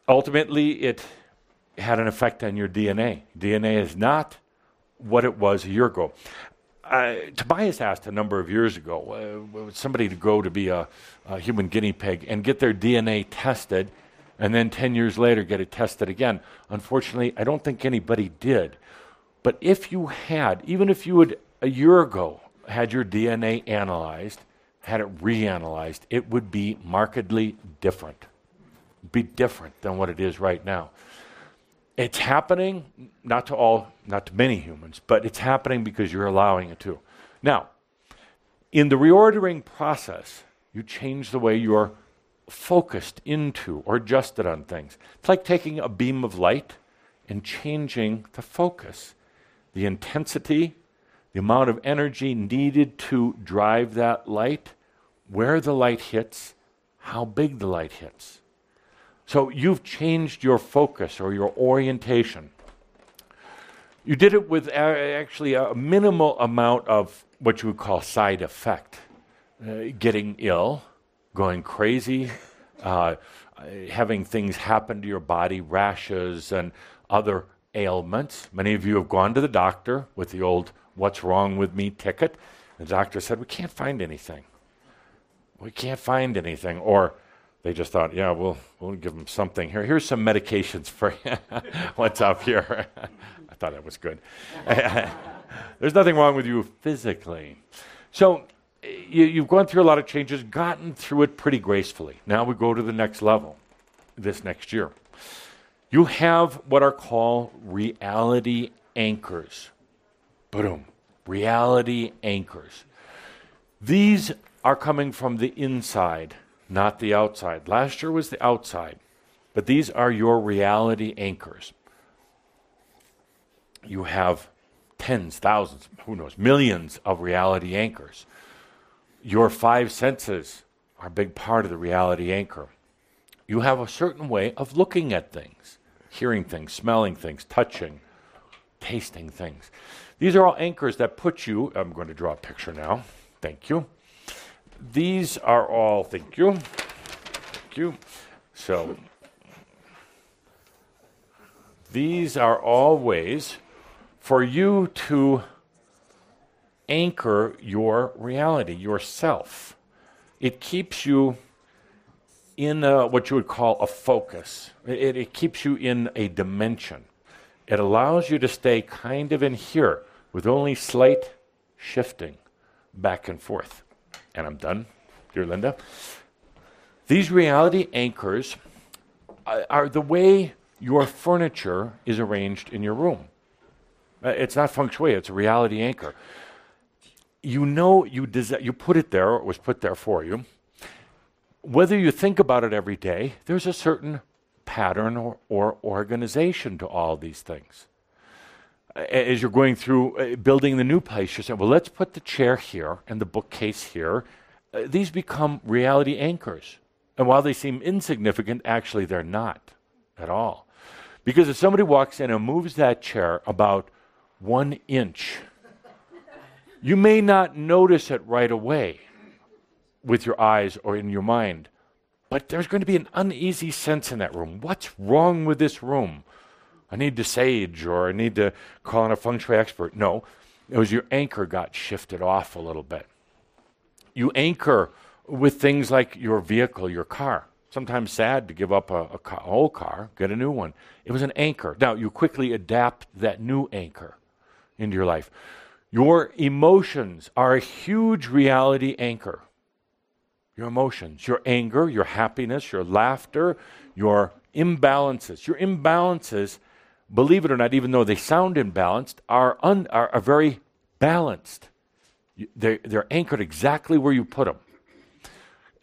Ultimately, it had an effect on your DNA. DNA is not what it was a year ago. Tobias asked a number of years ago somebody to go to be a human guinea pig and get their DNA tested, and then 10 years later get it tested again. Unfortunately, I don't think anybody did. But if you had, even if you had a year ago had your DNA analyzed, had it reanalyzed, it would be markedly different. Be different than what it is right now. It's happening, not to all, not to many humans, but it's happening because you're allowing it to. Now, in the reordering process, you change the way you're focused into or adjusted on things. It's like taking a beam of light and changing the focus, the intensity, the amount of energy needed to drive that light, where the light hits, how big the light hits. So you've changed your focus or your orientation. You did it with actually a minimal amount of what you would call side effect. Getting ill, going crazy, having things happen to your body, rashes and other ailments. Many of you have gone to the doctor with the old "what's wrong with me" ticket. The doctor said, "We can't find anything. We can't find anything." Or they just thought, "Yeah, we'll give them something. Here's some medications for what's up here." I thought that was good. There's nothing wrong with you physically. So you've gone through a lot of changes, gotten through it pretty gracefully. Now we go to the next level this next year. You have what are called reality anchors. Boom. Reality anchors. These are coming from the inside, not the outside. Last year was the outside, but these are your reality anchors. You have tens, thousands, who knows, millions of reality anchors. Your five senses are a big part of the reality anchor. You have a certain way of looking at things, hearing things, smelling things, touching, tasting things. These are all anchors that put you, I'm going to draw a picture now, thank you. These are all, thank you. So, these are all ways for you to anchor your reality, yourself. It keeps you in what you would call a focus. It keeps you in a dimension. It allows you to stay kind of in here, with only slight shifting back and forth. And I'm done, dear Linda. These reality anchors are the way your furniture is arranged in your room. It's not feng shui, it's a reality anchor. You know you put it there, or it was put there for you. Whether you think about it every day, there's a certain pattern or organization to all these things. As you're going through building the new place, you say, well, let's put the chair here and the bookcase here. These become reality anchors. And while they seem insignificant, actually they're not at all. Because if somebody walks in and moves that chair about 1 inch, You may not notice it right away with your eyes or in your mind, but there's going to be an uneasy sense in that room. What's wrong with this room? I need to sage, or I need to call in a feng shui expert. No, it was your anchor got shifted off a little bit. You anchor with things like your vehicle, your car. Sometimes sad to give up a old car, get a new one. It was an anchor. Now, you quickly adapt that new anchor into your life. Your emotions are a huge reality anchor. Your emotions, your anger, your happiness, your laughter, your imbalances. Your imbalances, believe it or not, even though they sound imbalanced, are very balanced. They're anchored exactly where you put them.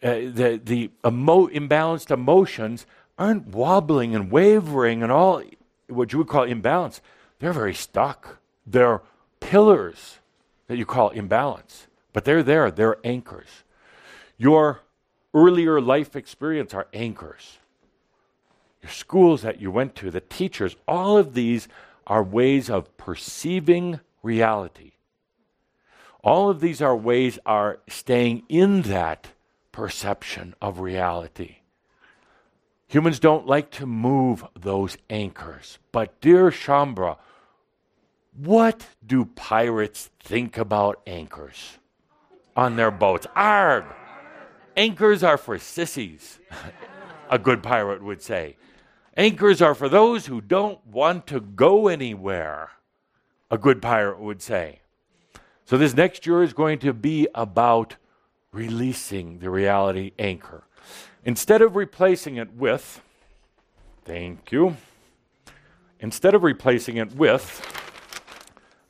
The imbalanced emotions aren't wobbling and wavering and all what you would call imbalance. They're very stuck. They're pillars that you call imbalance, but they're there. They're anchors. Your earlier life experience are anchors. Your schools that you went to, the teachers, all of these are ways of perceiving reality. All of these are ways are staying in that perception of reality. Humans don't like to move those anchors. But dear Shaumbra, what do pirates think about anchors on their boats? Arg! Anchors are for sissies, a good pirate would say. Anchors are for those who don't want to go anywhere, a good pirate would say. So this next year is going to be about releasing the reality anchor. Instead of replacing it with, instead of replacing it with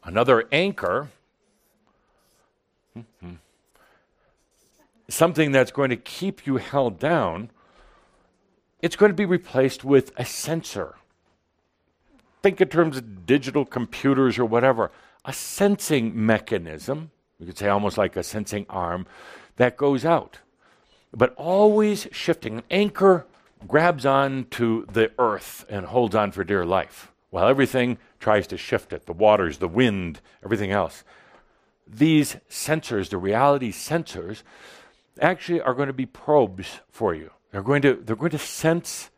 another anchor, something that's going to keep you held down, it's going to be replaced with a sensor. Think in terms of digital computers or whatever, a sensing mechanism, you could say almost like a sensing arm, that goes out, but always shifting. An anchor grabs on to the earth and holds on for dear life, while everything tries to shift it, the waters, the wind, everything else. These sensors, the reality sensors, actually are going to be probes for you. They're going to sense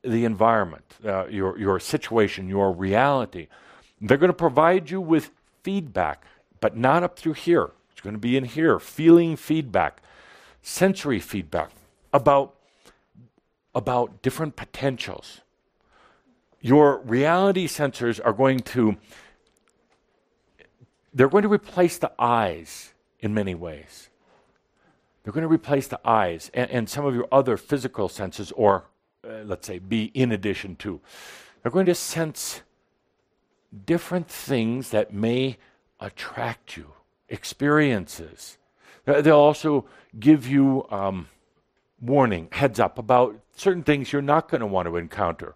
the environment, your situation, your reality. They're going to provide you with feedback, but not up through here. It's going to be in here, feeling feedback, sensory feedback about different potentials. Your reality sensors are going to, they're going to replace the eyes in many ways. They're going to replace the eyes and some of your other physical senses, or let's say be in addition to. They're going to sense different things that may attract you. Experiences. They'll also give you warning, heads up about certain things you're not going to want to encounter.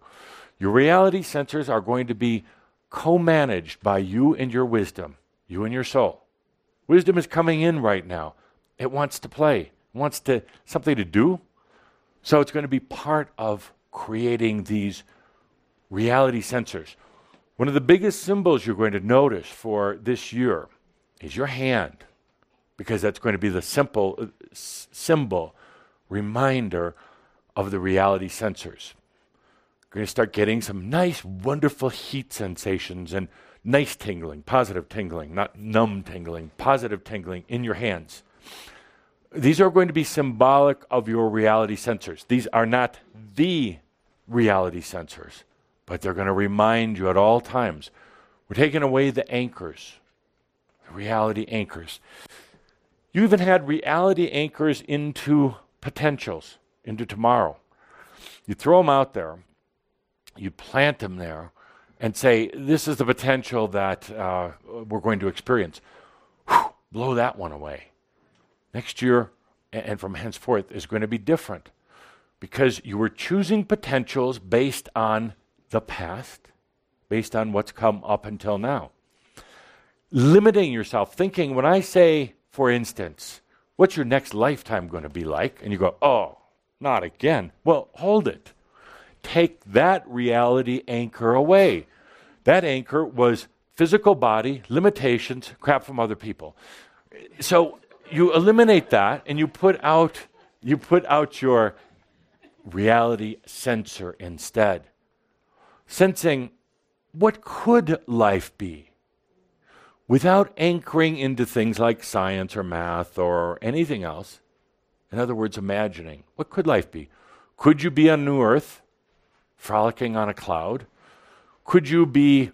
Your reality sensors are going to be co-managed by you and your wisdom, you and your soul. Wisdom is coming in right now. It wants to play, it wants to something to do. So it's going to be part of creating these reality sensors. One of the biggest symbols you're going to notice for this year is your hand, because that's going to be the simple symbol, reminder of the reality sensors. You're going to start getting some nice, wonderful heat sensations and nice tingling, positive tingling, not numb tingling, positive tingling in your hands. These are going to be symbolic of your reality sensors. These are not the reality sensors, but they're going to remind you at all times. We're taking away the anchors. Reality anchors. You even had reality anchors into potentials, into tomorrow. You throw them out there, you plant them there, and say, this is the potential that we're going to experience. Whew, blow that one away. Next year, and from henceforth, is going to be different, because you were choosing potentials based on the past, based on what's come up until now. Limiting yourself, thinking, when I say, for instance, what's your next lifetime going to be like? And you go, oh, not again. Well, hold it. Take that reality anchor away. That anchor was physical body, limitations, crap from other people. So you eliminate that and you put out your reality sensor instead. Sensing what could life be without anchoring into things like science or math or anything else. In other words, imagining. What could life be? Could you be on New Earth, frolicking on a cloud? Could you be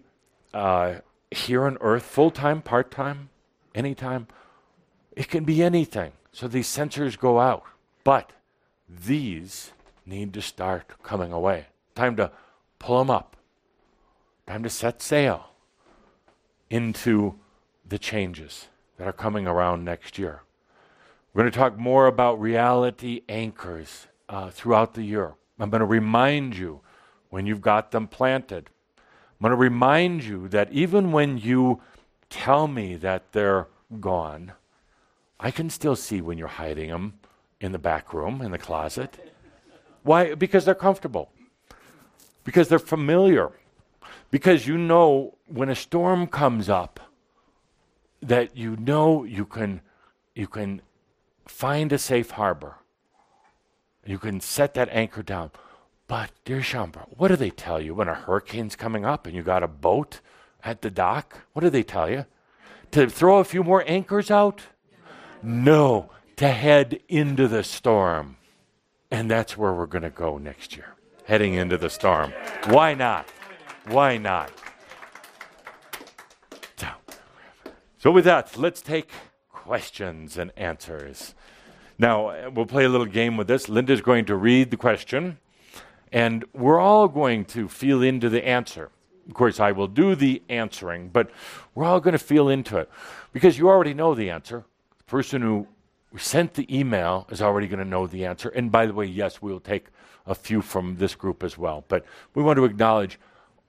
here on Earth, full-time, part-time, anytime? It can be anything. So these sensors go out. But these need to start coming away. Time to pull them up. Time to set sail into the changes that are coming around next year. We're going to talk more about reality anchors throughout the year. I'm going to remind you when you've got them planted. I'm going to remind you that even when you tell me that they're gone, I can still see when you're hiding them in the back room, in the closet. Why? Because they're comfortable. Because they're familiar. Because you know when a storm comes up that you know you can find a safe harbor. You can set that anchor down. But, dear Shaumbra, what do they tell you when a hurricane's coming up and you got a boat at the dock? What do they tell you? To throw a few more anchors out? No, to head into the storm. And that's where we're going to go next year, heading into the storm. Why not? Why not? So with that, let's take questions and answers. Now, we'll play a little game with this. Linda's going to read the question, and we're all going to feel into the answer. Of course, I will do the answering, but we're all going to feel into it. Because you already know the answer. The person who sent the email is already going to know the answer. And by the way, yes, we'll take a few from this group as well. But we want to acknowledge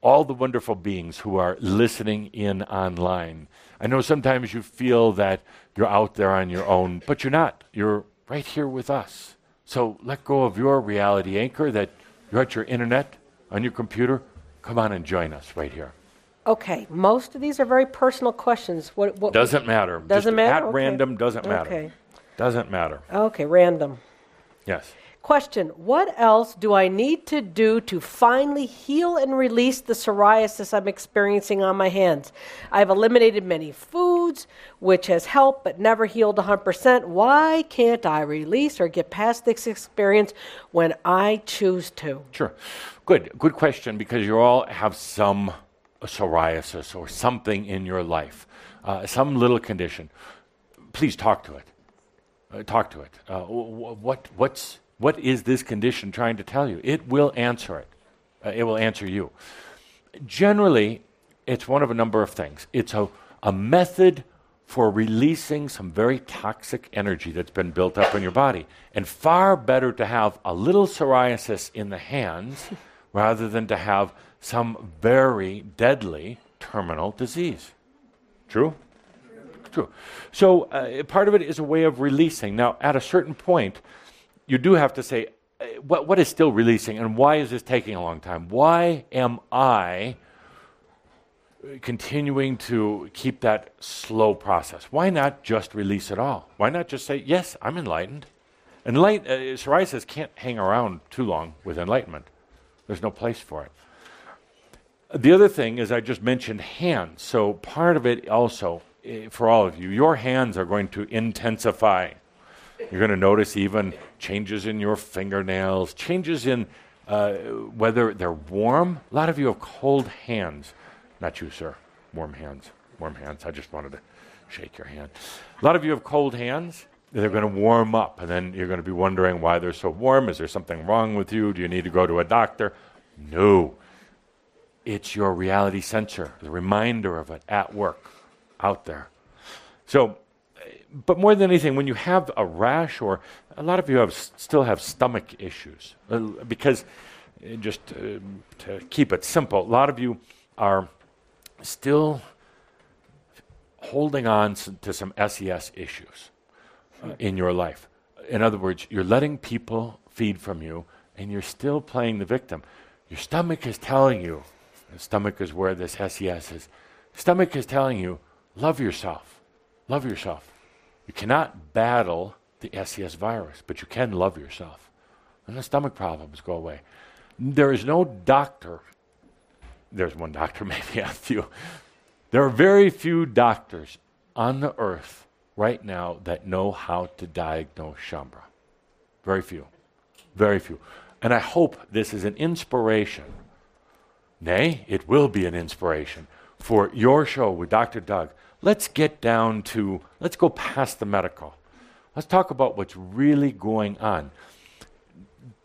all the wonderful beings who are listening in online. I know sometimes you feel that you're out there on your own, but you're not. You're right here with us. So let go of your reality anchor that you're at your internet, on your computer. Come on and join us right here. Okay. Most of these are very personal questions. What doesn't matter. Doesn't matter? At random, doesn't matter. Okay. Doesn't matter. Okay, random. Yes. Question, what else do I need to do to finally heal and release the psoriasis I'm experiencing on my hands? I've eliminated many foods, which has helped, but never healed 100%. Why can't I release or get past this experience when I choose to? Sure. Good question, because you all have some psoriasis or something in your life, some little condition. Please talk to it. What is this condition trying to tell you? It will answer it. It will answer you. Generally, it's one of a number of things. It's a method for releasing some very toxic energy that's been built up in your body. And far better to have a little psoriasis in the hands rather than to have some very deadly terminal disease. True? True. So part of it is a way of releasing. Now, at a certain point, you do have to say, what is still releasing and why is this taking a long time? Why am I continuing to keep that slow process? Why not just release it all? Why not just say, yes, I'm enlightened? Psoriasis can't hang around too long with enlightenment. There's no place for it. The other thing is I just mentioned hands. So part of it also, for all of you, your hands are going to intensify. You're going to notice even changes in your fingernails, changes in whether they're warm. A lot of you have cold hands. Not you, sir. Warm hands. Warm hands. I just wanted to shake your hand. A lot of you have cold hands. They're going to warm up, and then you're going to be wondering why they're so warm. Is there something wrong with you? Do you need to go to a doctor? No. It's your reality sensor, the reminder of it at work, out there. So, but more than anything, when you have a rash, or a lot of you still have stomach issues, because just to keep it simple, a lot of you are still holding on to some SES issues in your life. In other words, you're letting people feed from you, and you're still playing the victim. Your stomach is telling you, the stomach is where this SES is, Stomach is telling you, love yourself. Love yourself. You cannot battle the SES virus, but you can love yourself. And the stomach problems go away. There is no doctor. There's one doctor, maybe a few. There are very few doctors on the earth right now that know how to diagnose Shaumbra. Very few. Very few. And I hope this is an inspiration. Nay, it will be an inspiration for your show with Dr. Doug. Let's get down to, let's go past the medical. Let's talk about what's really going on.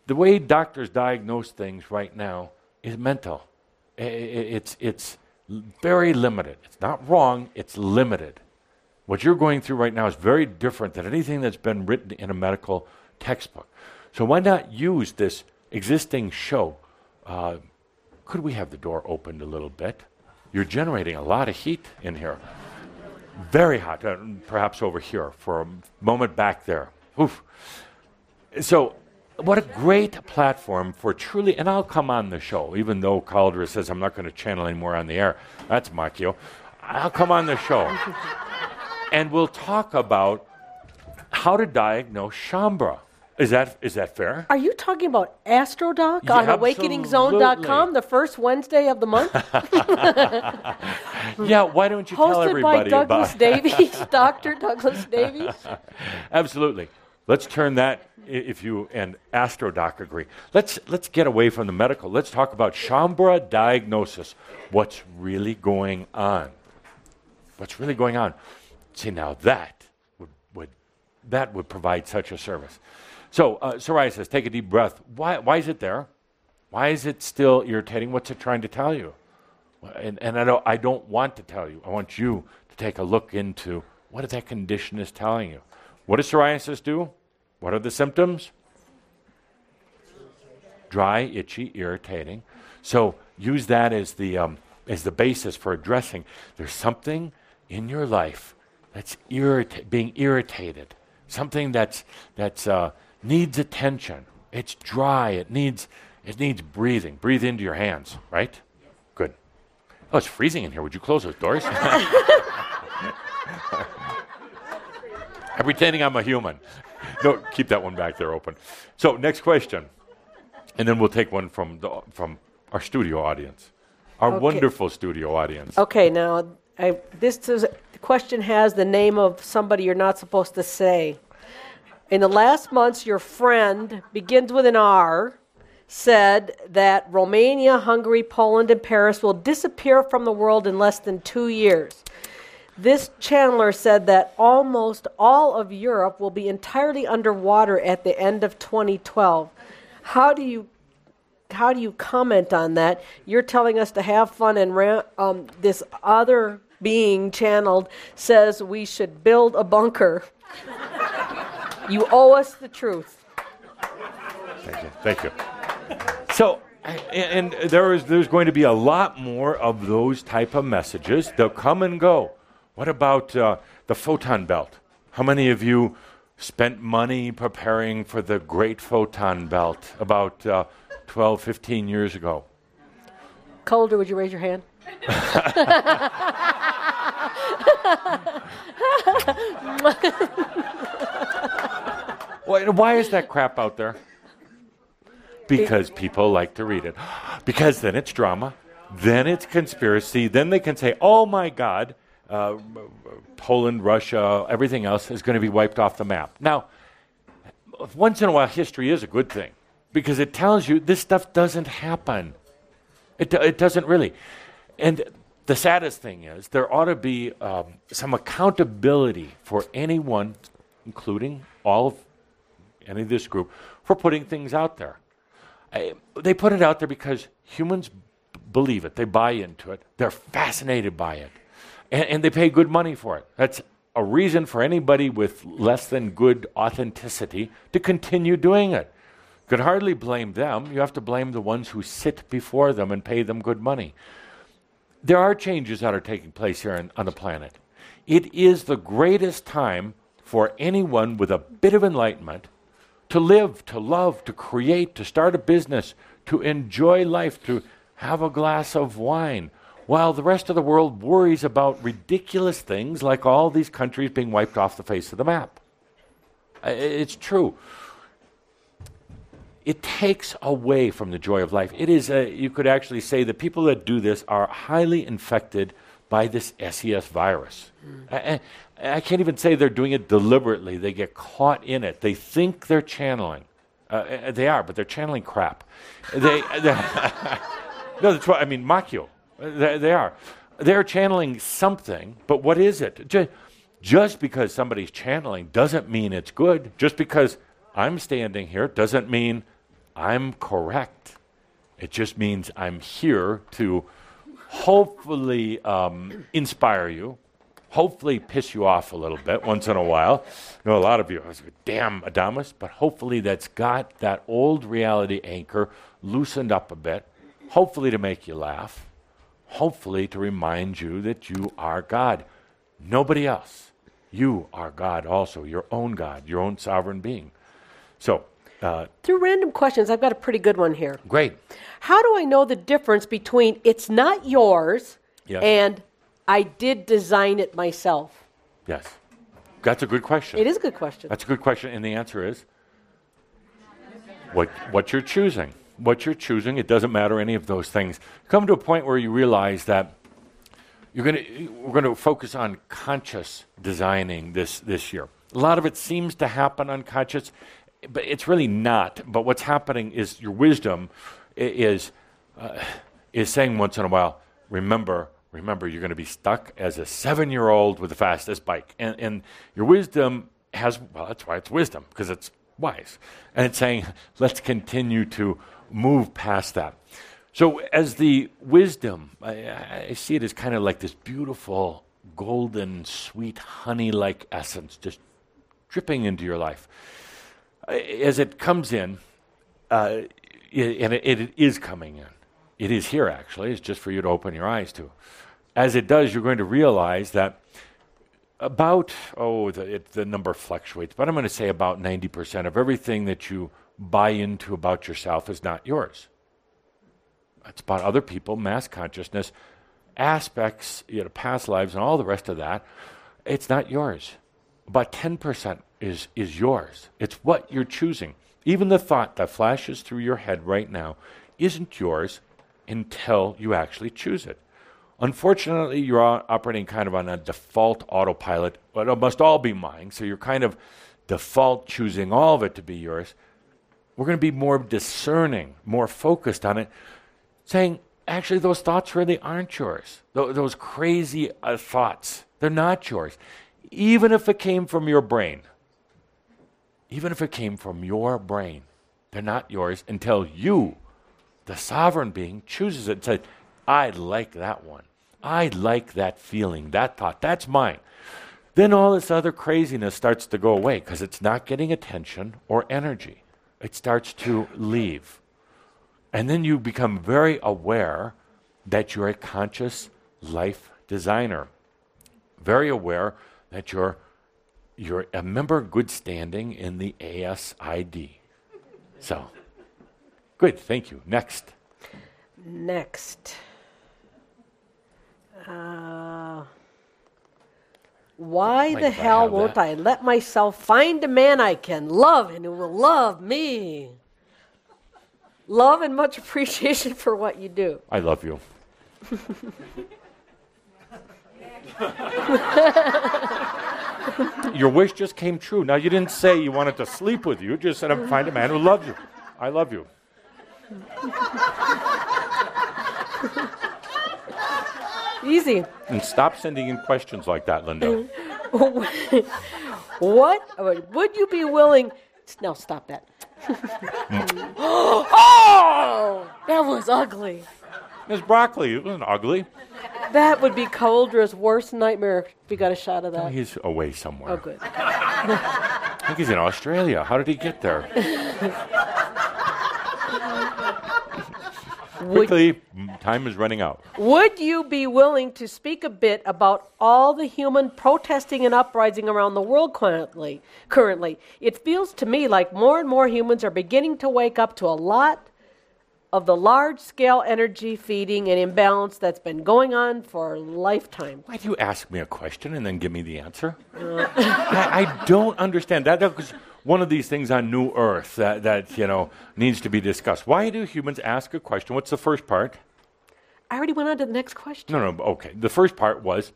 The way doctors diagnose things right now is mental. It's very limited. It's not wrong, it's limited. What you're going through right now is very different than anything that's been written in a medical textbook. So why not use this existing show? Could we have the door opened a little bit? You're generating a lot of heat in here. Very hot, perhaps over here for a moment back there. Oof. So what a great platform for truly, and I'll come on the show, even though Cauldre says I'm not going to channel anymore on the air. That's Macchio. I'll come on the show. And we'll talk about how to diagnose Shaumbra. Is that fair? Are you talking about AstroDoc on AwakeningZone.com the first Wednesday of the month? Yeah, why don't you tell everybody about it? Hosted by Douglas Davies, Dr. Douglas Davies. Absolutely. Let's turn that, if you and AstroDoc agree. Let's get away from the medical. Let's talk about Shaumbra diagnosis. What's really going on? What's really going on? See, now that would provide such a service. So, psoriasis, take a deep breath. Why is it there? Why is it still irritating? What's it trying to tell you? And I don't want to tell you. I want you to take a look into what that condition is telling you. What does psoriasis do? What are the symptoms? Dry, itchy, irritating. So use that as the basis for addressing. There's something in your life that's being irritated. Something that's needs attention. It's dry. It needs breathing. Breathe into your hands, right? Good. Oh, it's freezing in here. Would you close those doors? I'm pretending I'm a human. No, keep that one back there open. So next question, and then we'll take one from our studio audience, our wonderful studio audience. Okay, now the question has the name of somebody you're not supposed to say. In the last months, your friend, begins with an R, said that Romania, Hungary, Poland, and Paris will disappear from the world in less than 2 years. This channeler said that almost all of Europe will be entirely underwater at the end of 2012. How do you comment on that? You're telling us to have fun, and this other being channeled says we should build a bunker. You owe us the truth. Thank you. Thank you. So, and there's going to be a lot more of those type of messages. They'll come and go. What about the photon belt? How many of you spent money preparing for the great photon belt about 12, 15 years ago? Cauldre, would you raise your hand? Why is that crap out there? Because people like to read it. Because then it's drama, then it's conspiracy, then they can say, oh my God, Poland, Russia, everything else is going to be wiped off the map. Now, once in a while, history is a good thing because it tells you this stuff doesn't happen. It doesn't really. And the saddest thing is there ought to be some accountability for anyone, including all of any of this group, for putting things out there. They put it out there because humans believe it. They buy into it. They're fascinated by it. And they pay good money for it. That's a reason for anybody with less than good authenticity to continue doing it. You could hardly blame them. You have to blame the ones who sit before them and pay them good money. There are changes that are taking place here on the planet. It is the greatest time for anyone with a bit of enlightenment to live, to love, to create, to start a business, to enjoy life, to have a glass of wine. while the rest of the world worries about ridiculous things like all these countries being wiped off the face of the map. It's true. It takes away from the joy of life. It is, you could actually say the people that do this are highly infected by this SES virus. I can't even say they're doing it deliberately. They get caught in it. They think they're channeling. They are, but they're channeling crap. No, that's what I mean, Machio. They are. They're channeling something, but what is it? Just because somebody's channeling doesn't mean it's good. Just because I'm standing here doesn't mean I'm correct. It just means I'm here to hopefully inspire you, hopefully piss you off a little bit once in a while. You know, a lot of you, I was like, damn, Adamus, but hopefully that's got that old reality anchor loosened up a bit, hopefully to make you laugh, hopefully to remind you that you are God. Nobody else. You are God also, your own God, your own sovereign being. So, through random questions, I've got a pretty good one here. Great. How do I know the difference between it's not yours and I did design it myself? Yes. That's a good question. It is a good question. That's a good question, and the answer is what you're choosing. What you're choosing, it doesn't matter any of those things. Come to a point where you realize that we're going to focus on conscious designing this year. A lot of it seems to happen unconscious, but it's really not. But what's happening is your wisdom is saying once in a while, remember, you're going to be stuck as a 7-year-old with the fastest bike, and your wisdom has, well, that's why it's wisdom, because it's wise, and it's saying let's continue to move past that. So as the wisdom, I see it as kind of like this beautiful, golden, sweet, honey-like essence just dripping into your life. As it comes in, and it is coming in. It is here, actually. It's just for you to open your eyes to. As it does, you're going to realize that about, the number fluctuates, but I'm going to say about 90% of everything that you buy into about yourself is not yours. It's about other people, mass consciousness, aspects, past lives, and all the rest of that. It's not yours. About 10% is yours. It's what you're choosing. Even the thought that flashes through your head right now isn't yours until you actually choose it. Unfortunately, you're operating kind of on a default autopilot, but it must all be mine, so you're kind of default choosing all of it to be yours. We're going to be more discerning, more focused on it, saying, actually, those thoughts really aren't yours. Those crazy thoughts, they're not yours. Even if it came from your brain, they're not yours until you, the sovereign being, chooses it and says, I like that one. I like that feeling, that thought. That's mine. Then all this other craziness starts to go away because it's not getting attention or energy. It starts to leave. And then you become very aware that you're a conscious life designer. Very aware that you're a member of good standing in the ASID. So, good, thank you. Next. Why the hell won't I let myself find a man I can love and who will love me? Love and much appreciation for what you do. I love you. Your wish just came true. Now, you didn't say you wanted to sleep with you. You just said, I'm find a man who loves you. I love you. Easy. And stop sending in questions like that, Linda. What would you be willing... No, stop that. Oh, that was ugly. It's broccoli. It wasn't ugly. That would be Cauldre's worst nightmare if you got a shot of that. No, he's away somewhere. Oh, good. I think he's in Australia. How did he get there? Quickly, time is running out. Would you be willing to speak a bit about all the human protesting and uprising around the world currently? It feels to me like more and more humans are beginning to wake up to a lot of the large-scale energy feeding and imbalance that's been going on for a lifetime. Why do you ask me a question and then give me the answer? I don't understand. That was one of these things on New Earth that you know needs to be discussed. Why do humans ask a question? What's the first part? I already went on to the next question. No, okay. The first part was,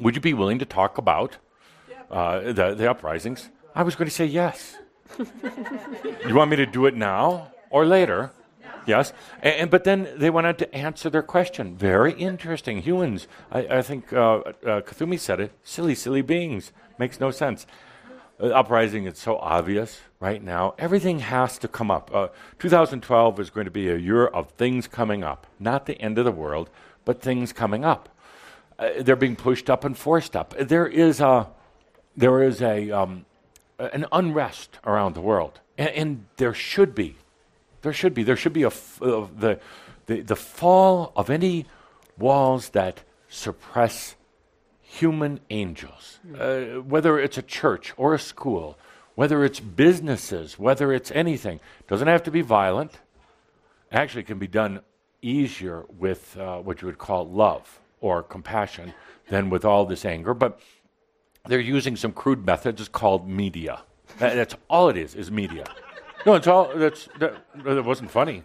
would you be willing to talk about the uprisings? I was going to say yes. You want me to do it now or later? Yes, but then they went on to answer their question. Very interesting. Humans, I think Kuthumi said it, silly beings. Makes no sense. Uprising, it's so obvious right now. Everything has to come up. 2012 is going to be a year of things coming up. Not the end of the world, but things coming up. They're being pushed up and forced up. There is an unrest around the world, and there should be. There should be the fall of any walls that suppress human angels, whether it's a church or a school, whether it's businesses, whether it's anything. Doesn't have to be violent. Actually, it can be done easier with what you would call love or compassion than with all this anger. But they're using some crude methods called media. That's all it is media. No, it's all. That wasn't funny.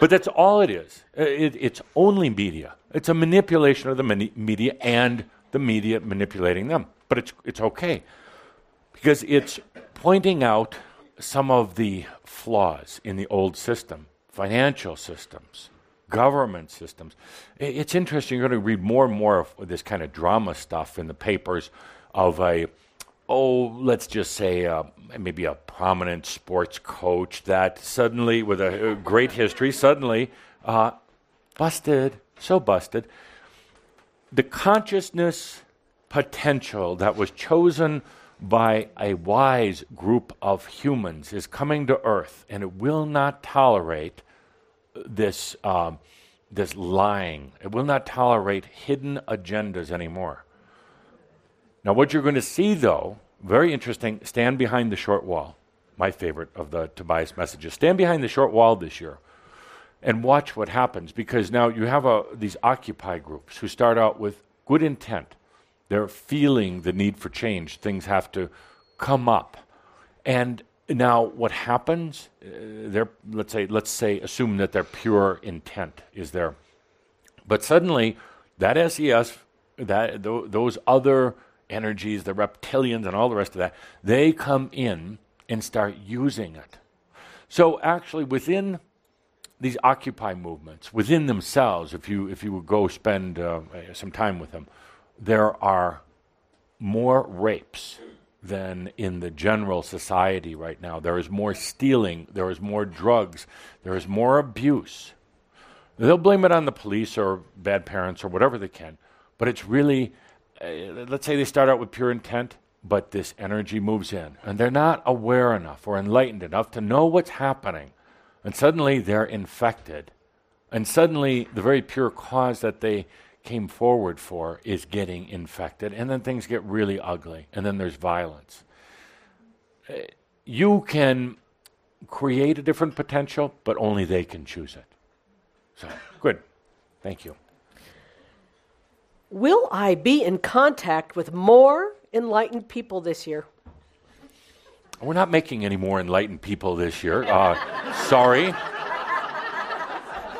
But that's all it is. It's only media. It's a manipulation of the media and the media manipulating them. But it's okay because it's pointing out some of the flaws in the old system, financial systems, government systems. It's interesting. You're going to read more and more of this kind of drama stuff in the papers of maybe a prominent sports coach that suddenly, with a great history, busted. The consciousness potential that was chosen by a wise group of humans is coming to Earth, and it will not tolerate this lying. It will not tolerate hidden agendas anymore. Now, what you're going to see, though, very interesting, stand behind the short wall. My favorite of the Tobias messages. Stand behind the short wall this year and watch what happens, because now you have these Occupy groups who start out with good intent. They're feeling the need for change. Things have to come up. And now what happens, let's say, assume that their pure intent is there. But suddenly, that SES, those other energies, the reptilians and all the rest of that, they come in and start using it. So actually within these Occupy movements, within themselves, if you would go spend some time with them, there are more rapes than in the general society right now. There is more stealing, there is more drugs, there is more abuse. They'll blame it on the police or bad parents or whatever they can, but it's really... let's say they start out with pure intent, but this energy moves in. And they're not aware enough or enlightened enough to know what's happening. And suddenly they're infected. And suddenly the very pure cause that they came forward for is getting infected. And then things get really ugly. And then there's violence. You can create a different potential, but only they can choose it. So, good. Thank you. Will I be in contact with more enlightened people this year? We're not making any more enlightened people this year. Sorry.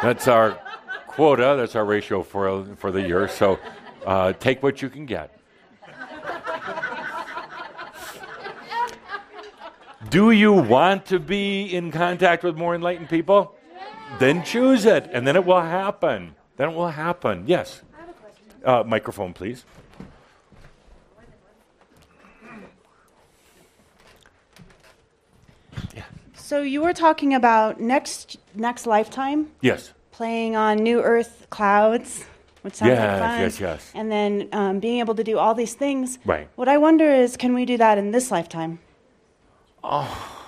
That's our quota. That's our ratio for the year. So take what you can get. Do you want to be in contact with more enlightened people? Then choose it, and then it will happen. Yes. Microphone, please. Yeah. So you were talking about next lifetime. Yes. Playing on New Earth clouds, which sounds like fun. Yes. And then being able to do all these things. Right. What I wonder is, can we do that in this lifetime? Oh.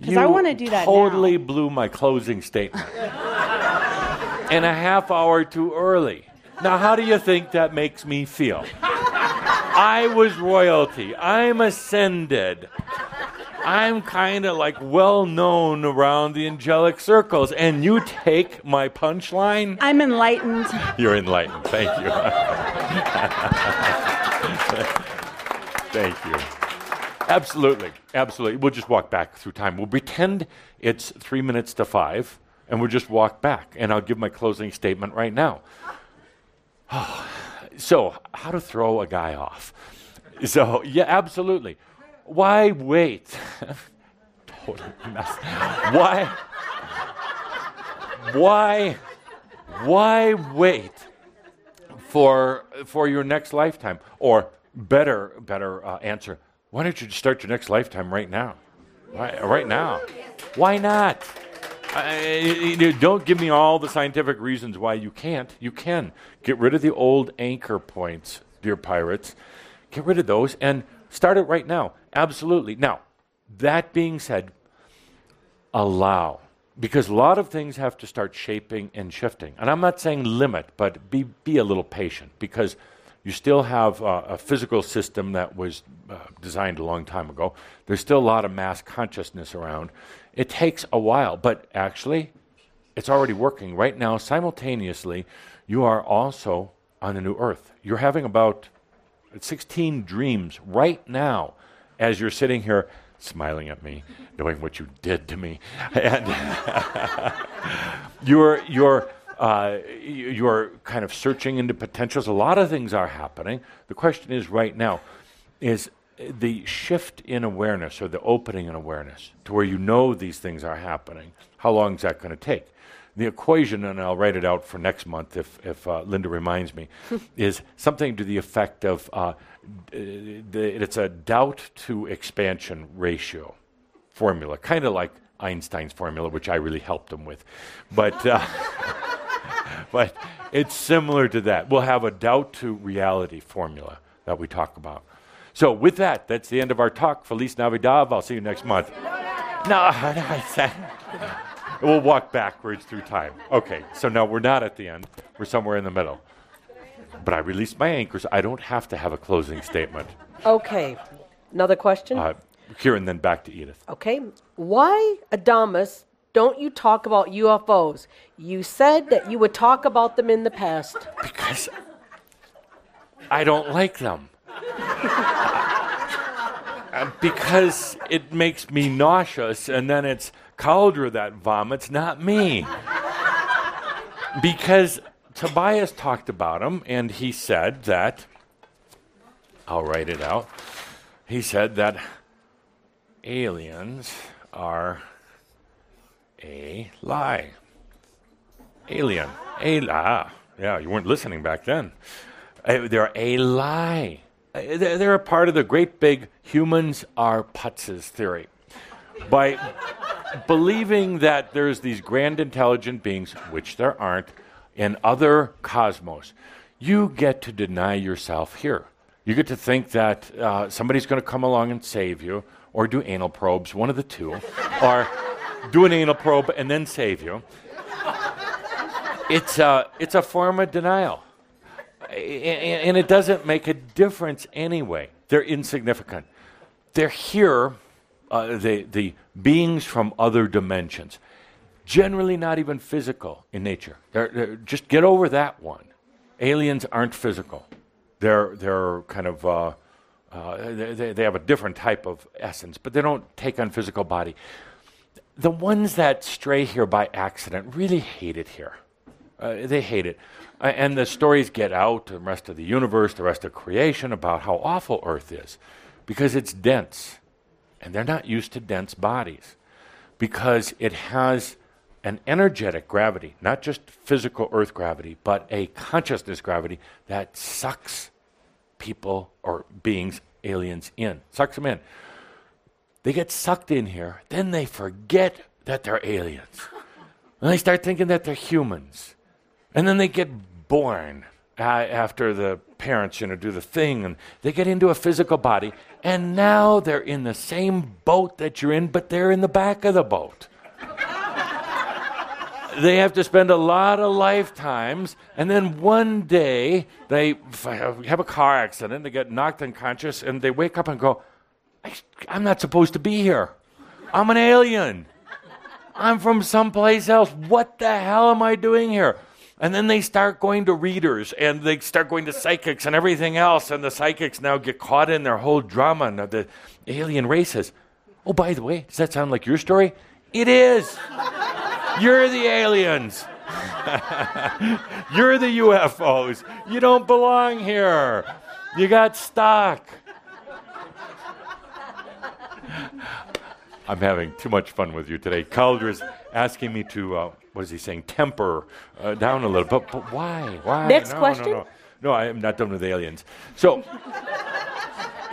Because I want to do that. Totally now. Blew my closing statement. And a half hour too early. Now, how do you think that makes me feel? I was royalty. I'm ascended. I'm kind of like well known around the angelic circles, and you take my punchline? I'm enlightened. You're enlightened. Thank you. Thank you. Absolutely. Absolutely. We'll just walk back through time. We'll pretend it's 5:03, and we'll just walk back. And I'll give my closing statement right now. So, how to throw a guy off. So, yeah, absolutely. Why wait? Totally mess. Why wait for your next lifetime? Or better answer, why don't you just start your next lifetime right now? Right now. Why not? Don't give me all the scientific reasons why you can't. You can. Get rid of the old anchor points, dear pirates. Get rid of those and start it right now. Absolutely. Now, that being said, allow. Because a lot of things have to start shaping and shifting. And I'm not saying limit, but be a little patient. Because you still have a physical system that was designed a long time ago. There's still a lot of mass consciousness around. It takes a while, but actually, it's already working. Right now, simultaneously, you are also on a new earth. You're having about 16 dreams right now as you're sitting here smiling at me, knowing what you did to me. And you're kind of searching into potentials. A lot of things are happening. The question is right now is the shift in awareness or the opening in awareness to where you know these things are happening. How long is that going to take? The equation, and I'll write it out for next month if Linda reminds me, is something to the effect of it's a doubt to expansion ratio formula, kind of like Einstein's formula, which I really helped him with. But, but it's similar to that. We'll have a doubt to reality formula that we talk about. So with that, that's the end of our talk. Feliz Navidad. I'll see you next month. We'll walk backwards through time. Okay, so now we're not at the end. We're somewhere in the middle. But I released my anchors. I don't have to have a closing statement. Okay, another question? Here and then back to Edith. Okay, why, Adamus, don't you talk about UFOs? You said that you would talk about them in the past. Because I don't like them. Because it makes me nauseous, and then it's Cauldre that vomits, not me. Because Tobias talked about him, and he said that, I'll write it out, he said that aliens are a lie. Alien. Yeah, you weren't listening back then. They're a lie. They're a part of the great big humans are putzes theory. By believing that there's these grand intelligent beings, which there aren't, in other cosmos, you get to deny yourself here. You get to think that somebody's going to come along and save you, or do anal probes, one of the two, or do an anal probe and then save you. It's a form of denial. And it doesn't make a difference anyway. They're insignificant. They're here, the beings from other dimensions, generally not even physical in nature. They're just get over that one. Aliens aren't physical. They're kind of they have a different type of essence, but they don't take on physical body. The ones that stray here by accident really hate it here. They hate it. And the stories get out to the rest of the universe, the rest of creation, about how awful Earth is. Because it's dense. And they're not used to dense bodies. Because it has an energetic gravity, not just physical Earth gravity, but a consciousness gravity that sucks people or beings, aliens, in. Sucks them in. They get sucked in here. Then they forget that they're aliens. And they start thinking that they're humans. And then they get born after the parents, do the thing, and they get into a physical body, and now they're in the same boat that you're in, but they're in the back of the boat. They have to spend a lot of lifetimes, and then one day they have a car accident, they get knocked unconscious, and they wake up and go, I'm not supposed to be here. I'm an alien. I'm from someplace else. What the hell am I doing here? And then they start going to readers, and they start going to psychics and everything else, and the psychics now get caught in their whole drama and the alien races. Oh, by the way, does that sound like your story? It is. You're the aliens. You're the UFOs. You don't belong here. You got stuck. I'm having too much fun with you today. Caldra's asking me to, what is he saying, temper down a little. But why? Why? Next question? No, I am not done with aliens. So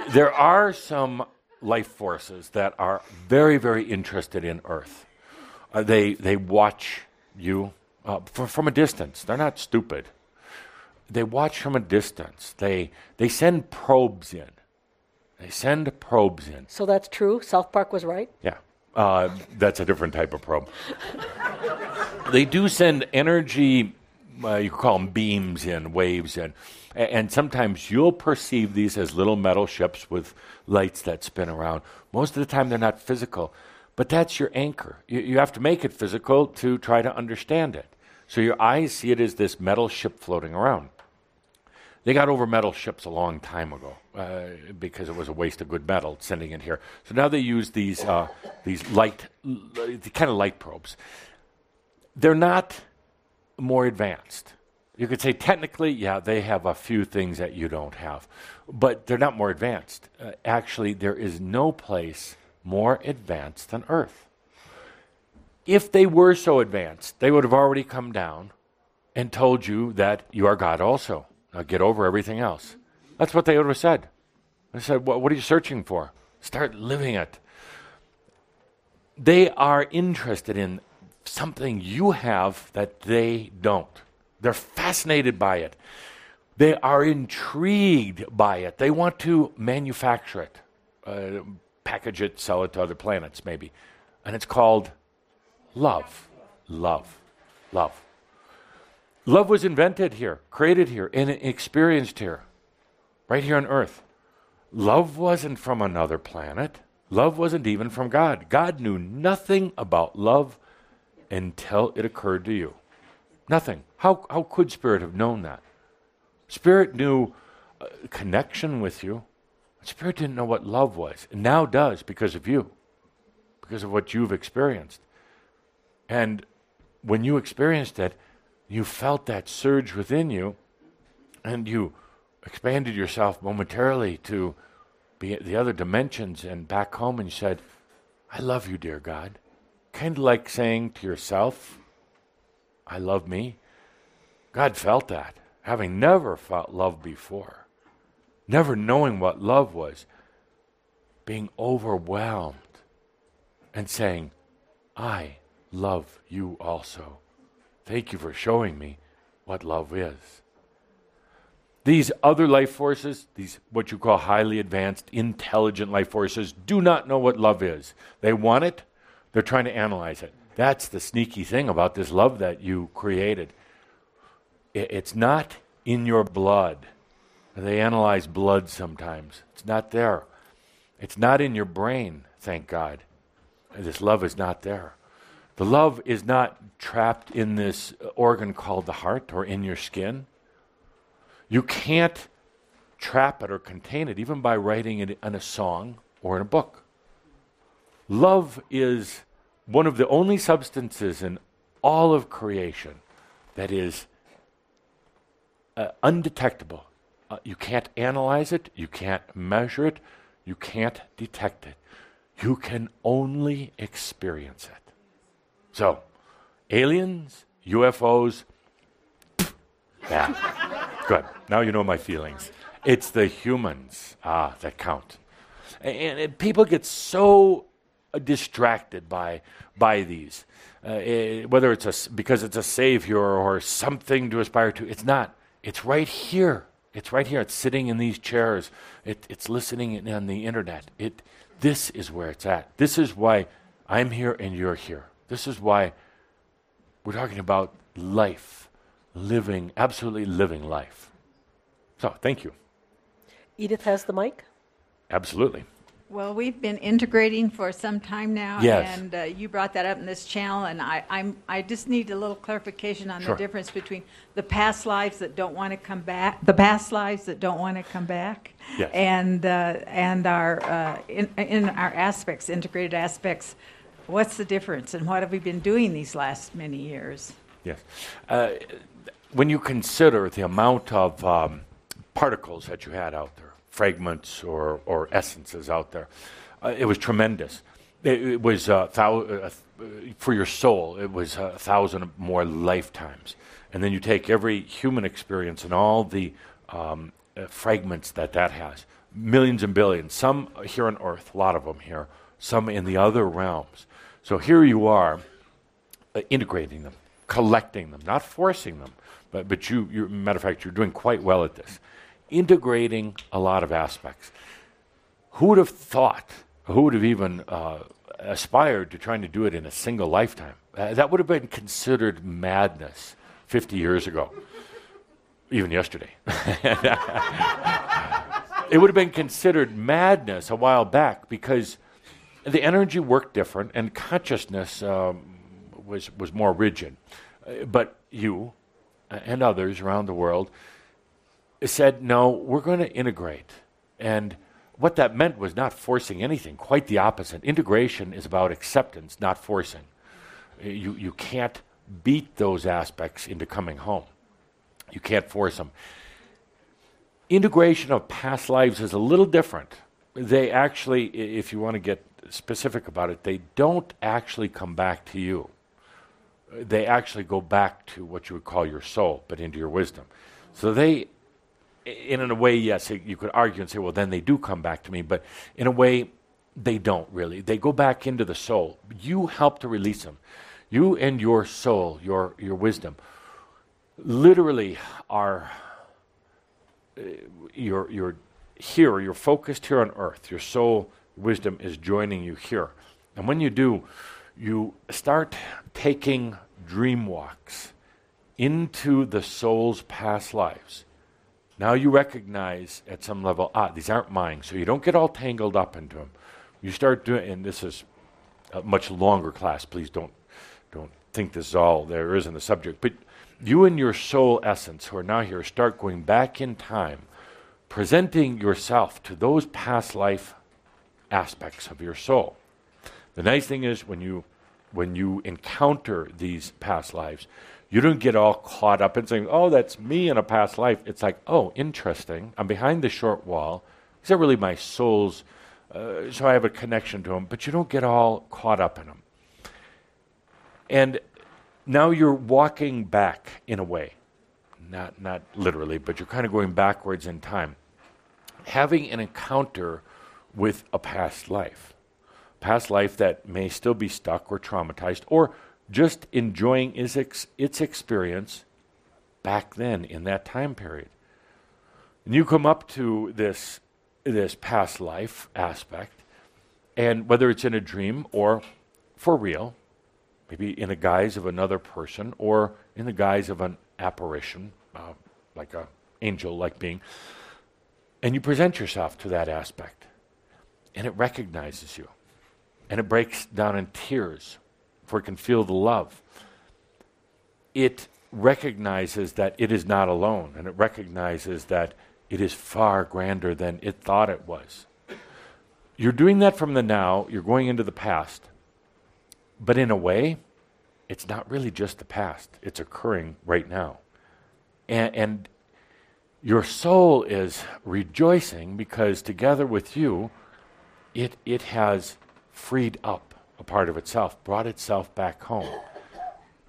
there are some life forces that are very, very interested in Earth. They watch you from a distance. They're not stupid. They watch from a distance. They send probes in. They send probes in. So that's true? South Park was right? Yeah. That's a different type of probe. They do send energy, you could call them beams in, waves in. And sometimes you'll perceive these as little metal ships with lights that spin around. Most of the time they're not physical, but that's your anchor. You have to make it physical to try to understand it. So your eyes see it as this metal ship floating around. They got over metal ships a long time ago because it was a waste of good metal sending it here. So now they use these light, kind of light probes. They're not more advanced. You could say technically, yeah, they have a few things that you don't have, but they're not more advanced. Actually, there is no place more advanced than Earth. If they were so advanced, they would have already come down and told you that you are God also. Get over everything else. That's what they would have said. They said, well, what are you searching for? Start living it. They are interested in something you have that they don't. They're fascinated by it. They are intrigued by it. They want to manufacture it, package it, sell it to other planets maybe. And it's called love. Love. Love. Love was invented here, created here, and experienced here, right here on Earth. Love wasn't from another planet. Love wasn't even from God. God knew nothing about love until it occurred to you. Nothing. How could Spirit have known that? Spirit knew connection with you. Spirit didn't know what love was, and now does because of you, because of what you've experienced. And when you experienced it, you felt that surge within you, and you expanded yourself momentarily to be the other dimensions and back home, and you said, I love you, dear God. Kind of like saying to yourself, I love me. God felt that, having never felt love before, never knowing what love was, being overwhelmed and saying, I love you also. Thank you for showing me what love is. These other life forces, these what you call highly advanced, intelligent life forces, do not know what love is. They want it. They're trying to analyze it. That's the sneaky thing about this love that you created. It's not in your blood. They analyze blood sometimes. It's not there. It's not in your brain, thank God. This love is not there. The love is not trapped in this organ called the heart or in your skin. You can't trap it or contain it, even by writing it in a song or in a book. Love is one of the only substances in all of creation that is undetectable. You can't analyze it. You can't measure it. You can't detect it. You can only experience it. So, aliens, UFOs, yeah, good. Now you know my feelings. It's the humans that count. And people get so distracted by these, whether it's because it's a savior or something to aspire to. It's not. It's right here. It's right here. It's sitting in these chairs. It's listening in on the internet. This is where it's at. This is why I'm here and you're here. This is why we're talking about life, living, absolutely living life. So, thank you. Edith has the mic? Absolutely. Well, we've been integrating for some time now, yes, and you brought that up in this channel, and I just need a little clarification on, sure, the difference between the past lives that don't want to come back, yes, and our in our aspects, integrated aspects. What's the difference, and what have we been doing these last many years? Yes, when you consider the amount of particles that you had out there, fragments or essences out there. It was tremendous. It was for your soul, it was 1,000 more lifetimes. And then you take every human experience and all the fragments that has, millions and billions, some here on Earth, a lot of them here, some in the other realms. So here you are integrating them, collecting them, not forcing them, but you matter of fact, you're doing quite well at this. Integrating a lot of aspects. Who would have thought, who would have even aspired to trying to do it in a single lifetime? That would have been considered madness 50 years ago, even yesterday. It would have been considered madness a while back because the energy worked different and consciousness was more rigid. But you and others around the world said, no, we're going to integrate. And what that meant was not forcing anything, quite the opposite. Integration is about acceptance, not forcing. You can't beat those aspects into coming home. You can't force them. Integration of past lives is a little different. They actually, if you want to get specific about it, they don't actually come back to you. They actually go back to what you would call your soul, but into your wisdom. So they... In a way, yes, you could argue and say, well, then they do come back to me. But in a way, they don't really. They go back into the soul. You help to release them. You and your soul, your wisdom, literally are, you're here. You're focused here on Earth. Your soul wisdom is joining you here. And when you do, you start taking dream walks into the soul's past lives. Now you recognize at some level, these aren't mine, so you don't get all tangled up into them. You start doing, and this is a much longer class, please don't think this is all there is in the subject, but you and your soul essence who are now here start going back in time, presenting yourself to those past life aspects of your soul. The nice thing is when you encounter these past lives, you don't get all caught up in saying, oh, that's me in a past life. It's like, oh, interesting. I'm behind the short wall. These are really my souls, so I have a connection to them. But you don't get all caught up in them. And now you're walking back in a way. Not literally, but you're kind of going backwards in time. Having an encounter with a past life. Past life that may still be stuck or traumatized or just enjoying its experience back then in that time period. And you come up to this past life aspect, and whether it's in a dream or for real, maybe in the guise of another person or in the guise of an apparition, like an angel-like being, and you present yourself to that aspect, and it recognizes you, and it breaks down in tears, for it can feel the love. It recognizes that it is not alone, and it recognizes that it is far grander than it thought it was. You're doing that from the now, you're going into the past, but in a way, it's not really just the past, it's occurring right now. And your soul is rejoicing because together with you, it has freed up a part of itself, brought itself back home.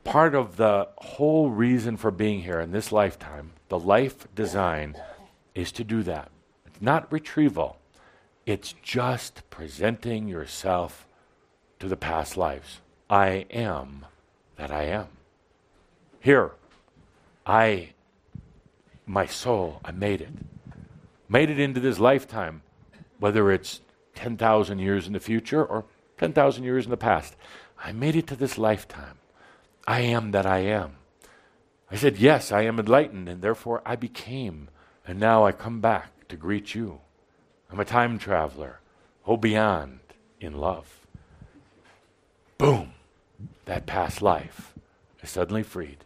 Part of the whole reason for being here in this lifetime, the life design, is to do that. It's not retrieval. It's just presenting yourself to the past lives. I am that I am. Here, my soul, I made it. Made it into this lifetime, whether it's 10,000 years in the future or 10,000 years in the past. I made it to this lifetime. I am that I am. I said, yes, I am enlightened, and therefore I became. And now I come back to greet you. I'm a time traveler Go beyond in love. Boom. That past life is suddenly freed.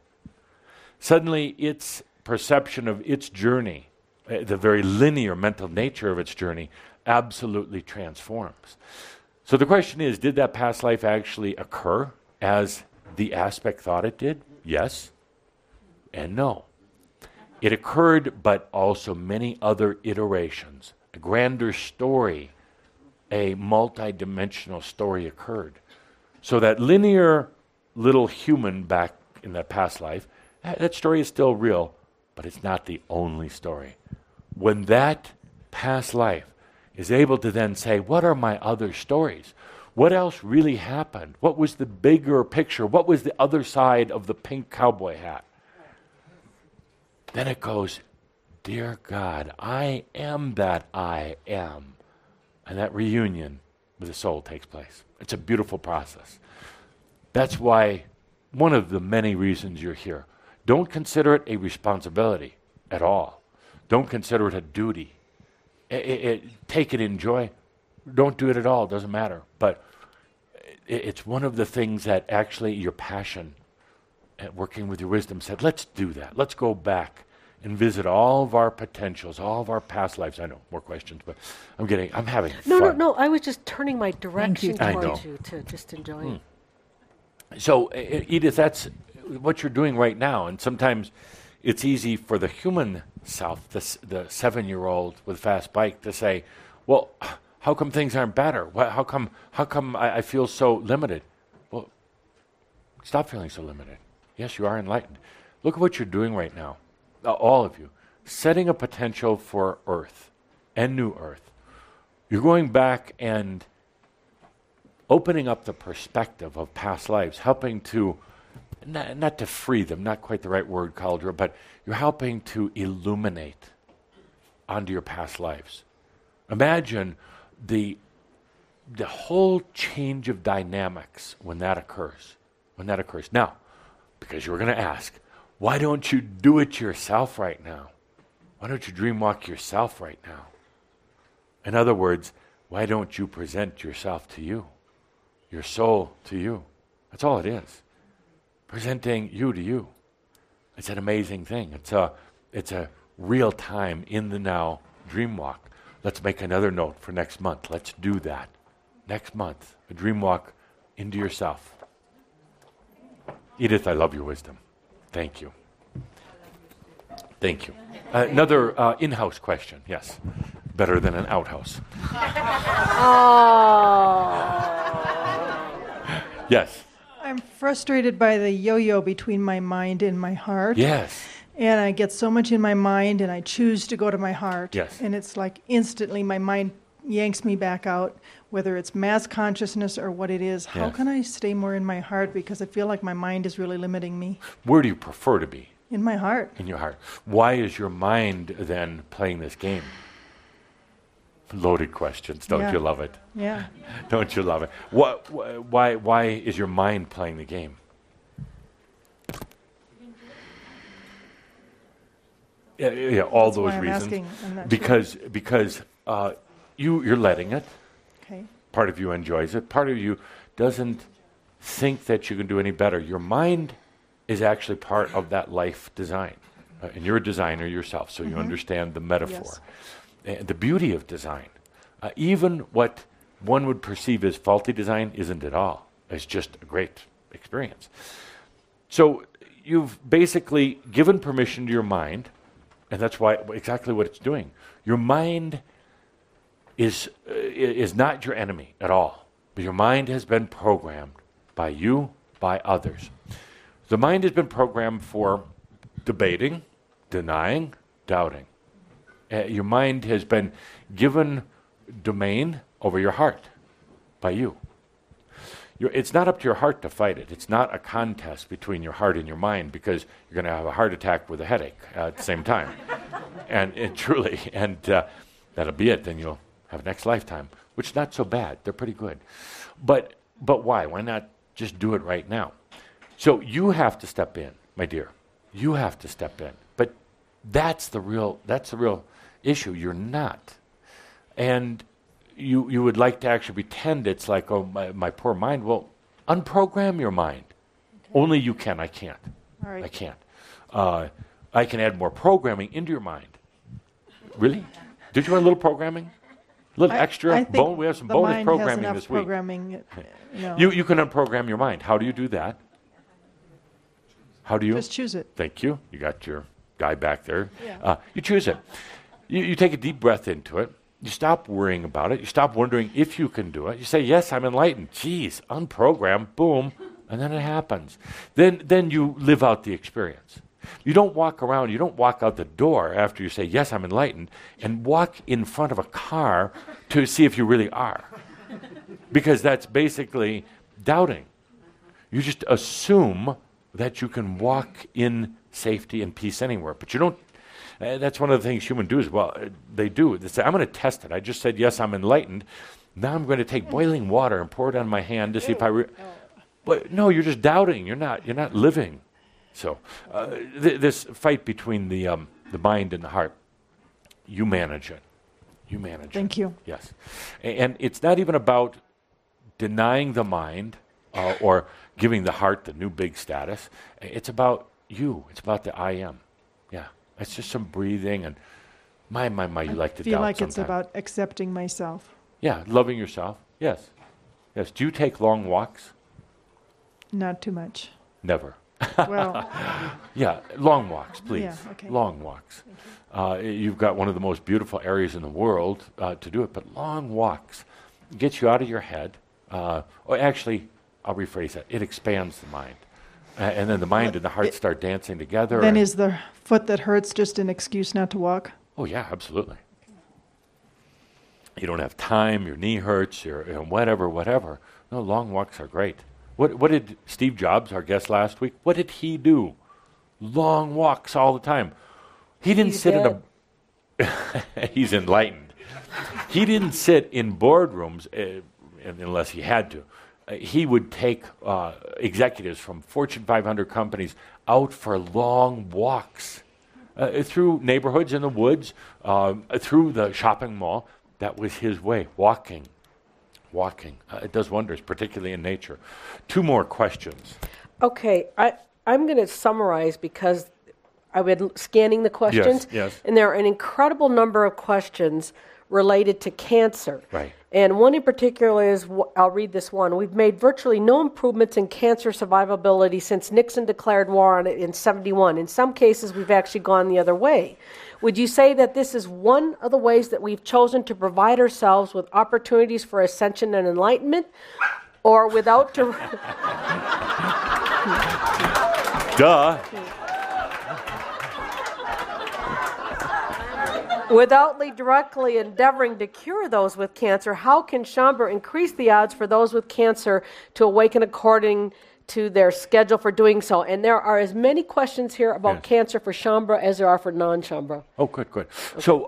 Suddenly its perception of its journey, the very linear mental nature of its journey, absolutely transforms. So the question is, did that past life actually occur as the aspect thought it did? Yes and no. It occurred, but also many other iterations. A grander story, a multidimensional story occurred. So that linear little human back in that past life, that story is still real, but it's not the only story. When that past life is able to then say, what are my other stories? What else really happened? What was the bigger picture? What was the other side of the pink cowboy hat? Then it goes, dear God, I am that I am. And that reunion with the soul takes place. It's a beautiful process. That's why one of the many reasons you're here. Don't consider it a responsibility at all. Don't consider it a duty. Take it, enjoy. Don't do it at all, doesn't matter. But it's one of the things that actually your passion at working with your wisdom said, let's do that. Let's go back and visit all of our potentials, all of our past lives. I know, more questions, but I'm having fun. No, I was just turning my direction towards you to just enjoy it. So, Edith, that's what you're doing right now. And sometimes it's easy for the human self, the 7-year-old with a fast bike, to say, well, how come things aren't better? How come I feel so limited? Well, stop feeling so limited. Yes, you are enlightened. Look at what you're doing right now, all of you, setting a potential for Earth and New Earth. You're going back and opening up the perspective of past lives, helping to, not to free them, not quite the right word, Cauldre, but you're helping to illuminate onto your past lives. Imagine the whole change of dynamics when that occurs. Now, because you were going to ask, why don't you do it yourself right now? Why don't you dream walk yourself right now? In other words, why don't you present yourself to you, your soul to you? That's all it is. Presenting you to you. It's an amazing thing. It's a real time in the now dream walk. Let's make another note for next month. Let's do that. Next month, a dream walk into yourself. Edith, I love your wisdom. Thank you. Thank you. Another in-house question, yes. Better than an outhouse. Oh. Yes. I'm frustrated by the yo-yo between my mind and my heart. Yes. And I get so much in my mind, and I choose to go to my heart. Yes. And it's like instantly my mind yanks me back out, whether it's mass consciousness or what it is. Yes. How can I stay more in my heart? Because I feel like my mind is really limiting me. Where do you prefer to be? In my heart. In your heart. Why is your mind then playing this game? Loaded questions. Don't you love it? Yeah. Don't you love it? Why is your mind playing the game? Yeah, all that's those reasons. Because you're letting it. Okay. Part of you enjoys it. Part of you doesn't think that you can do any better. Your mind is actually part of that life design, and you're a designer yourself, so you understand the metaphor, the beauty of design. Even what one would perceive as faulty design isn't at all. It's just a great experience. So you've basically given permission to your mind. And that's why exactly what it's doing. Your mind is not your enemy at all. But your mind has been programmed by you, by others. The mind has been programmed for debating, denying, doubting. Your mind has been given domain over your heart by you. It's not up to your heart to fight it. It's not a contest between your heart and your mind, because you're going to have a heart attack with a headache at the same time. And that'll be it. Then you'll have next lifetime, which is not so bad. They're pretty good. But why? Why not just do it right now? So you have to step in, my dear. You have to step in. But that's the real issue. You're not. And you would like to actually pretend it's like, oh, my poor mind. Well, unprogram your mind. Okay. Only you can. I can't. All right. I can't. I can add more programming into your mind. Really? Did you want a little programming? A little extra? We have some bonus programming this week. Programming, no. You can unprogram your mind. How do you do that? How do you? Just choose it. Thank you. You got your guy back there. Yeah. You choose it. You take a deep breath into it. You stop worrying about it. You stop wondering if you can do it. You say, yes, I'm enlightened. Geez, unprogram, boom, and then it happens. Then you live out the experience. You don't walk around, you don't walk out the door after you say, yes, I'm enlightened, and walk in front of a car to see if you really are. Because that's basically doubting. You just assume that you can walk in safety and peace anywhere. But you don't, that's one of the things humans do as well. They do. They say, I'm going to test it. I just said, yes, I'm enlightened. Now I'm going to take boiling water and pour it on my hand to see if I... But no, you're just doubting. You're not living. So this fight between the mind and the heart, you manage it. You manage it. Thank you. Yes. And it's not even about denying the mind or giving the heart the new big status. It's about you. It's about the I am. Yeah. It's just some breathing and my, you like to doubt sometimes. I feel like it's about accepting myself. Yeah, loving yourself. Yes. Yes. Do you take long walks? Not too much. Never. Well, yeah, long walks, please. Yeah, okay. Long walks. You've got one of the most beautiful areas in the world to do it, but long walks get you out of your head. Or actually, I'll rephrase that. It expands the mind. And then the mind and the heart start dancing together. Then is the foot that hurts just an excuse not to walk? Oh, yeah, absolutely. You don't have time, your knee hurts, your whatever. No, long walks are great. What did Steve Jobs, our guest last week, what did he do? Long walks all the time. He didn't sit in a... He's enlightened. He didn't sit in boardrooms unless he had to. He would take executives from Fortune 500 companies out for long walks through neighborhoods in the woods, through the shopping mall. That was his way, walking. Walking. It does wonders, particularly in nature. Two more questions. Okay. I'm going to summarize because I've been scanning the questions. Yes. And there are an incredible number of questions related to cancer. Right. And one in particular is, I'll read this one. We've made virtually no improvements in cancer survivability since Nixon declared war on it in 1971. In some cases, we've actually gone the other way. Would you say that this is one of the ways that we've chosen to provide ourselves with opportunities for ascension and enlightenment, or without... Duh. Without directly endeavoring to cure those with cancer, how can Shaumbra increase the odds for those with cancer to awaken according to their schedule for doing so? And there are as many questions here about cancer for Shaumbra as there are for non-Shaumbra. Oh, good. Okay. So,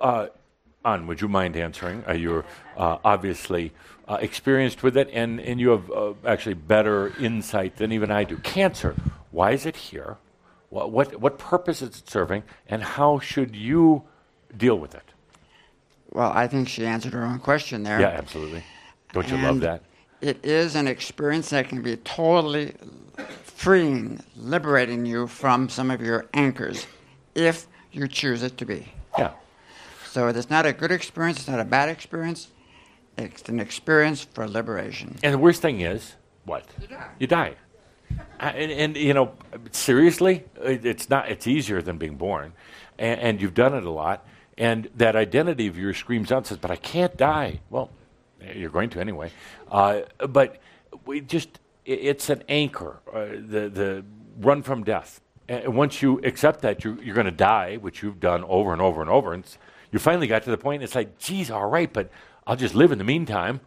An, would you mind answering? You're obviously experienced with it, and you have actually better insight than even I do. Cancer, why is it here? What purpose is it serving? And how should you deal with it? Well, I think she answered her own question there. Yeah, absolutely. Don't you love that? It is an experience that can be totally freeing, liberating you from some of your anchors, if you choose it to be. Yeah. So it's not a good experience, it's not a bad experience, it's an experience for liberation. And the worst thing is, what? You die. And you know, seriously, it's easier than being born, and you've done it a lot, and that identity of yours screams out and says, but I can't die. Well, you're going to anyway. But we just, it's an anchor, the run from death. And once you accept that, you're going to die, which you've done over and over and over, and you finally got to the point, it's like, geez, all right, but I'll just live in the meantime.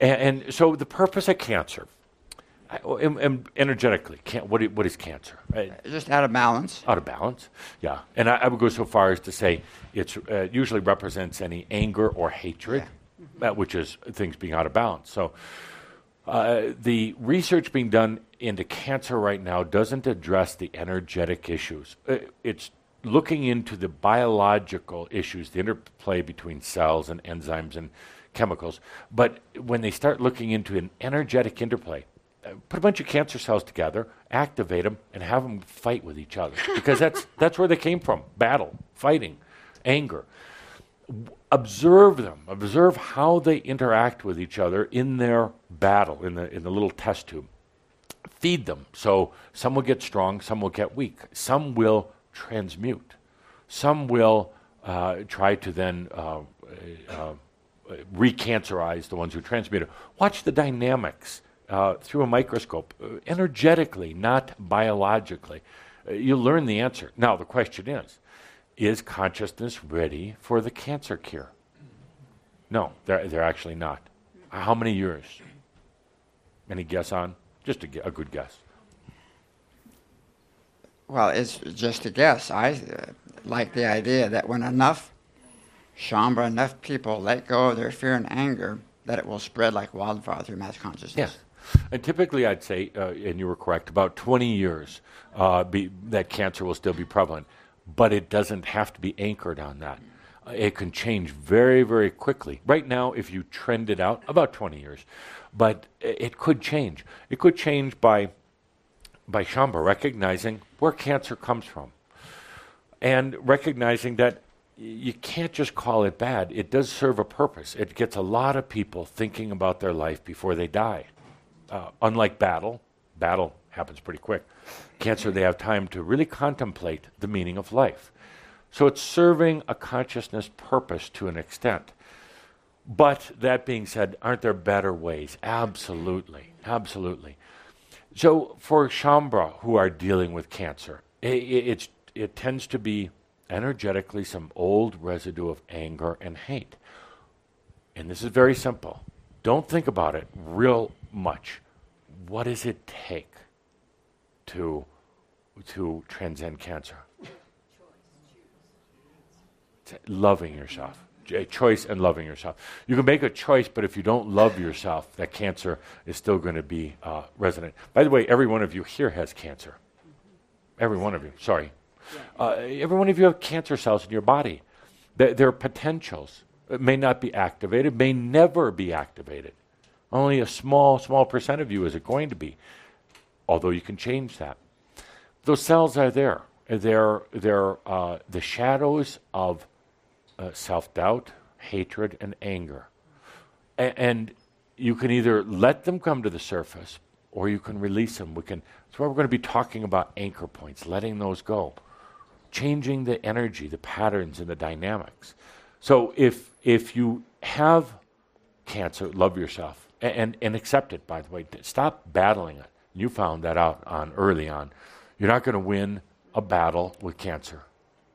And so the purpose of cancer, energetically, what is cancer? Just out of balance. Out of balance, yeah. And I would go so far as to say it usually represents any anger or hatred. Yeah. Which is things being out of balance. So the research being done into cancer right now doesn't address the energetic issues. It's looking into the biological issues, the interplay between cells and enzymes and chemicals, but when they start looking into an energetic interplay, put a bunch of cancer cells together, activate them, and have them fight with each other, because that's where they came from, battle, fighting, anger. Observe them. Observe how they interact with each other in their battle, in the little test tube. Feed them. So some will get strong, some will get weak. Some will transmute. Some will try to then recancerize the ones who transmute it. Watch the dynamics through a microscope, energetically, not biologically. You'll learn the answer. Now, the question is consciousness ready for the cancer cure? No, they're actually not. How many years? Any guess on? Just a good guess. Well, it's just a guess. I like the idea that when enough people let go of their fear and anger, that it will spread like wildfire through mass consciousness. Yeah. And typically, I'd say, and you were correct, about 20 years that cancer will still be prevalent. But it doesn't have to be anchored on that. It can change very, very quickly. Right now, if you trend it out, about 20 years. But it could change. It could change by Shaumbra recognizing where cancer comes from and recognizing that you can't just call it bad. It does serve a purpose. It gets a lot of people thinking about their life before they die. Unlike battle happens pretty quick. Cancer, they have time to really contemplate the meaning of life. So it's serving a consciousness purpose to an extent. But that being said, aren't there better ways? Absolutely, absolutely. So for Shaumbra, who are dealing with cancer, it tends to be energetically some old residue of anger and hate. And this is very simple. Don't think about it real much. What does it take to transcend cancer? Loving yourself. A choice and loving yourself. You can make a choice, but if you don't love yourself, that cancer is still going to be resonant. By the way, every one of you here has cancer. Every one of you. Sorry. Every one of you have cancer cells in your body. Their potentials may not be activated, may never be activated. Only a small percent of you is it going to be. Although you can change that. Those cells are there. They're the shadows of self-doubt, hatred, and anger. And you can either let them come to the surface, or you can release them. That's why we're going to be talking about anchor points, letting those go, changing the energy, the patterns, and the dynamics. So if you have cancer, love yourself, and accept it, by the way. Stop battling it. You found that out early on. You're not going to win a battle with cancer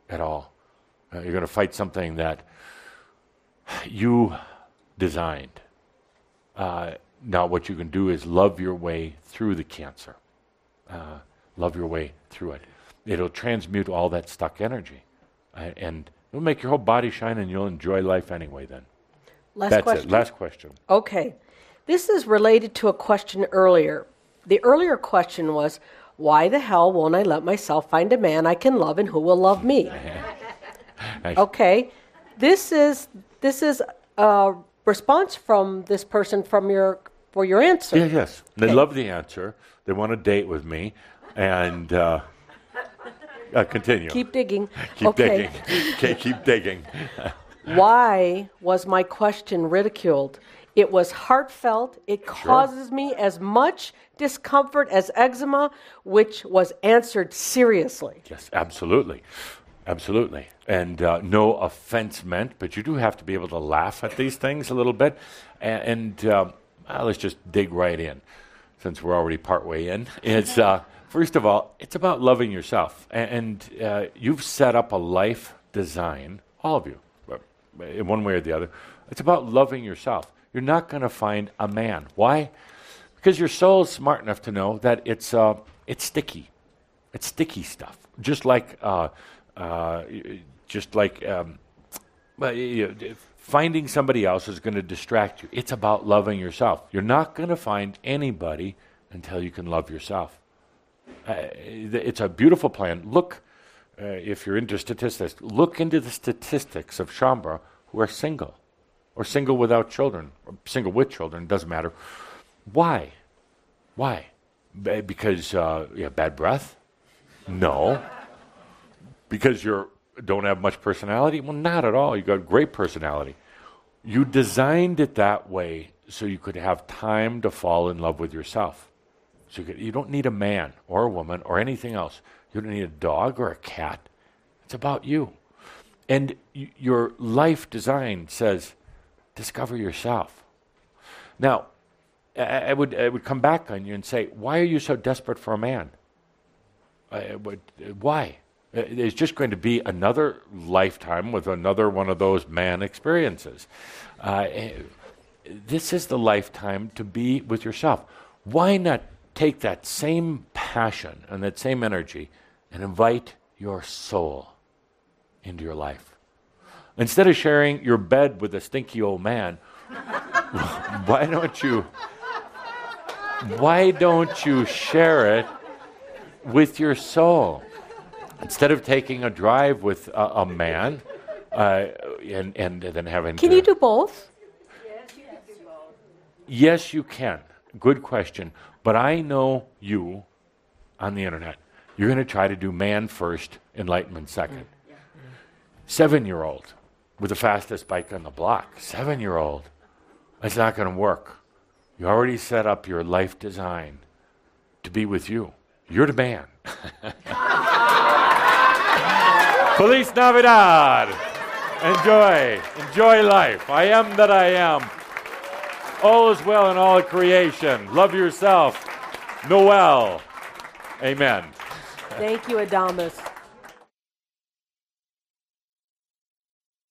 at all. You're going to fight something that you designed. Now what you can do is love your way through the cancer. Love your way through it. It'll transmute all that stuck energy. And it'll make your whole body shine, and you'll enjoy life anyway then. Last question. Okay. This is related to a question earlier. The earlier question was, why the hell won't I let myself find a man I can love and who will love me? Okay, this is a response from this person for your answer. Yeah, yes, okay. They love the answer. They want to date with me, and continue. Keep digging. Keep digging. Okay, keep digging. Why was my question ridiculed? It was heartfelt. It causes me as much discomfort as eczema, which was answered seriously. Yes, absolutely. Absolutely. And no offense meant, but you do have to be able to laugh at these things a little bit. And let's just dig right in, since we're already partway in. It's, first of all, it's about loving yourself. And you've set up a life design, all of you, in one way or the other. It's about loving yourself. You're not going to find a man. Why? Because your soul's smart enough to know that it's sticky. It's sticky stuff. Just like finding somebody else is going to distract you. It's about loving yourself. You're not going to find anybody until you can love yourself. It's a beautiful plan. Look, if you're into statistics, look into the statistics of Shaumbra who are single. or single without children, or single with children, doesn't matter. Why? Why? Because you have bad breath? No. Because you don't have much personality? Well, not at all. You got great personality. You designed it that way so you could have time to fall in love with yourself. So you don't need a man or a woman or anything else. You don't need a dog or a cat. It's about you. And your life design says, discover yourself. Now, I would come back on you and say, why are you so desperate for a man? Why? It's just going to be another lifetime with another one of those man experiences. This is the lifetime to be with yourself. Why not take that same passion and that same energy and invite your soul into your life? Instead of sharing your bed with a stinky old man, why don't you share it with your soul? Instead of taking a drive with a man and then having... Can you do both? Yes, you can do both. Yes, you can. Good question. But I know you on the internet. You're going to try to do man first, enlightenment second. Yeah. 7-year-old with the fastest bike on the block. 7-year-old. It's not going to work. You already set up your life design to be with you. You're the man. Feliz Navidad. Enjoy. Enjoy life. I am that I am. All is well in all creation. Love yourself. Noel. Amen. Thank you, Adamus.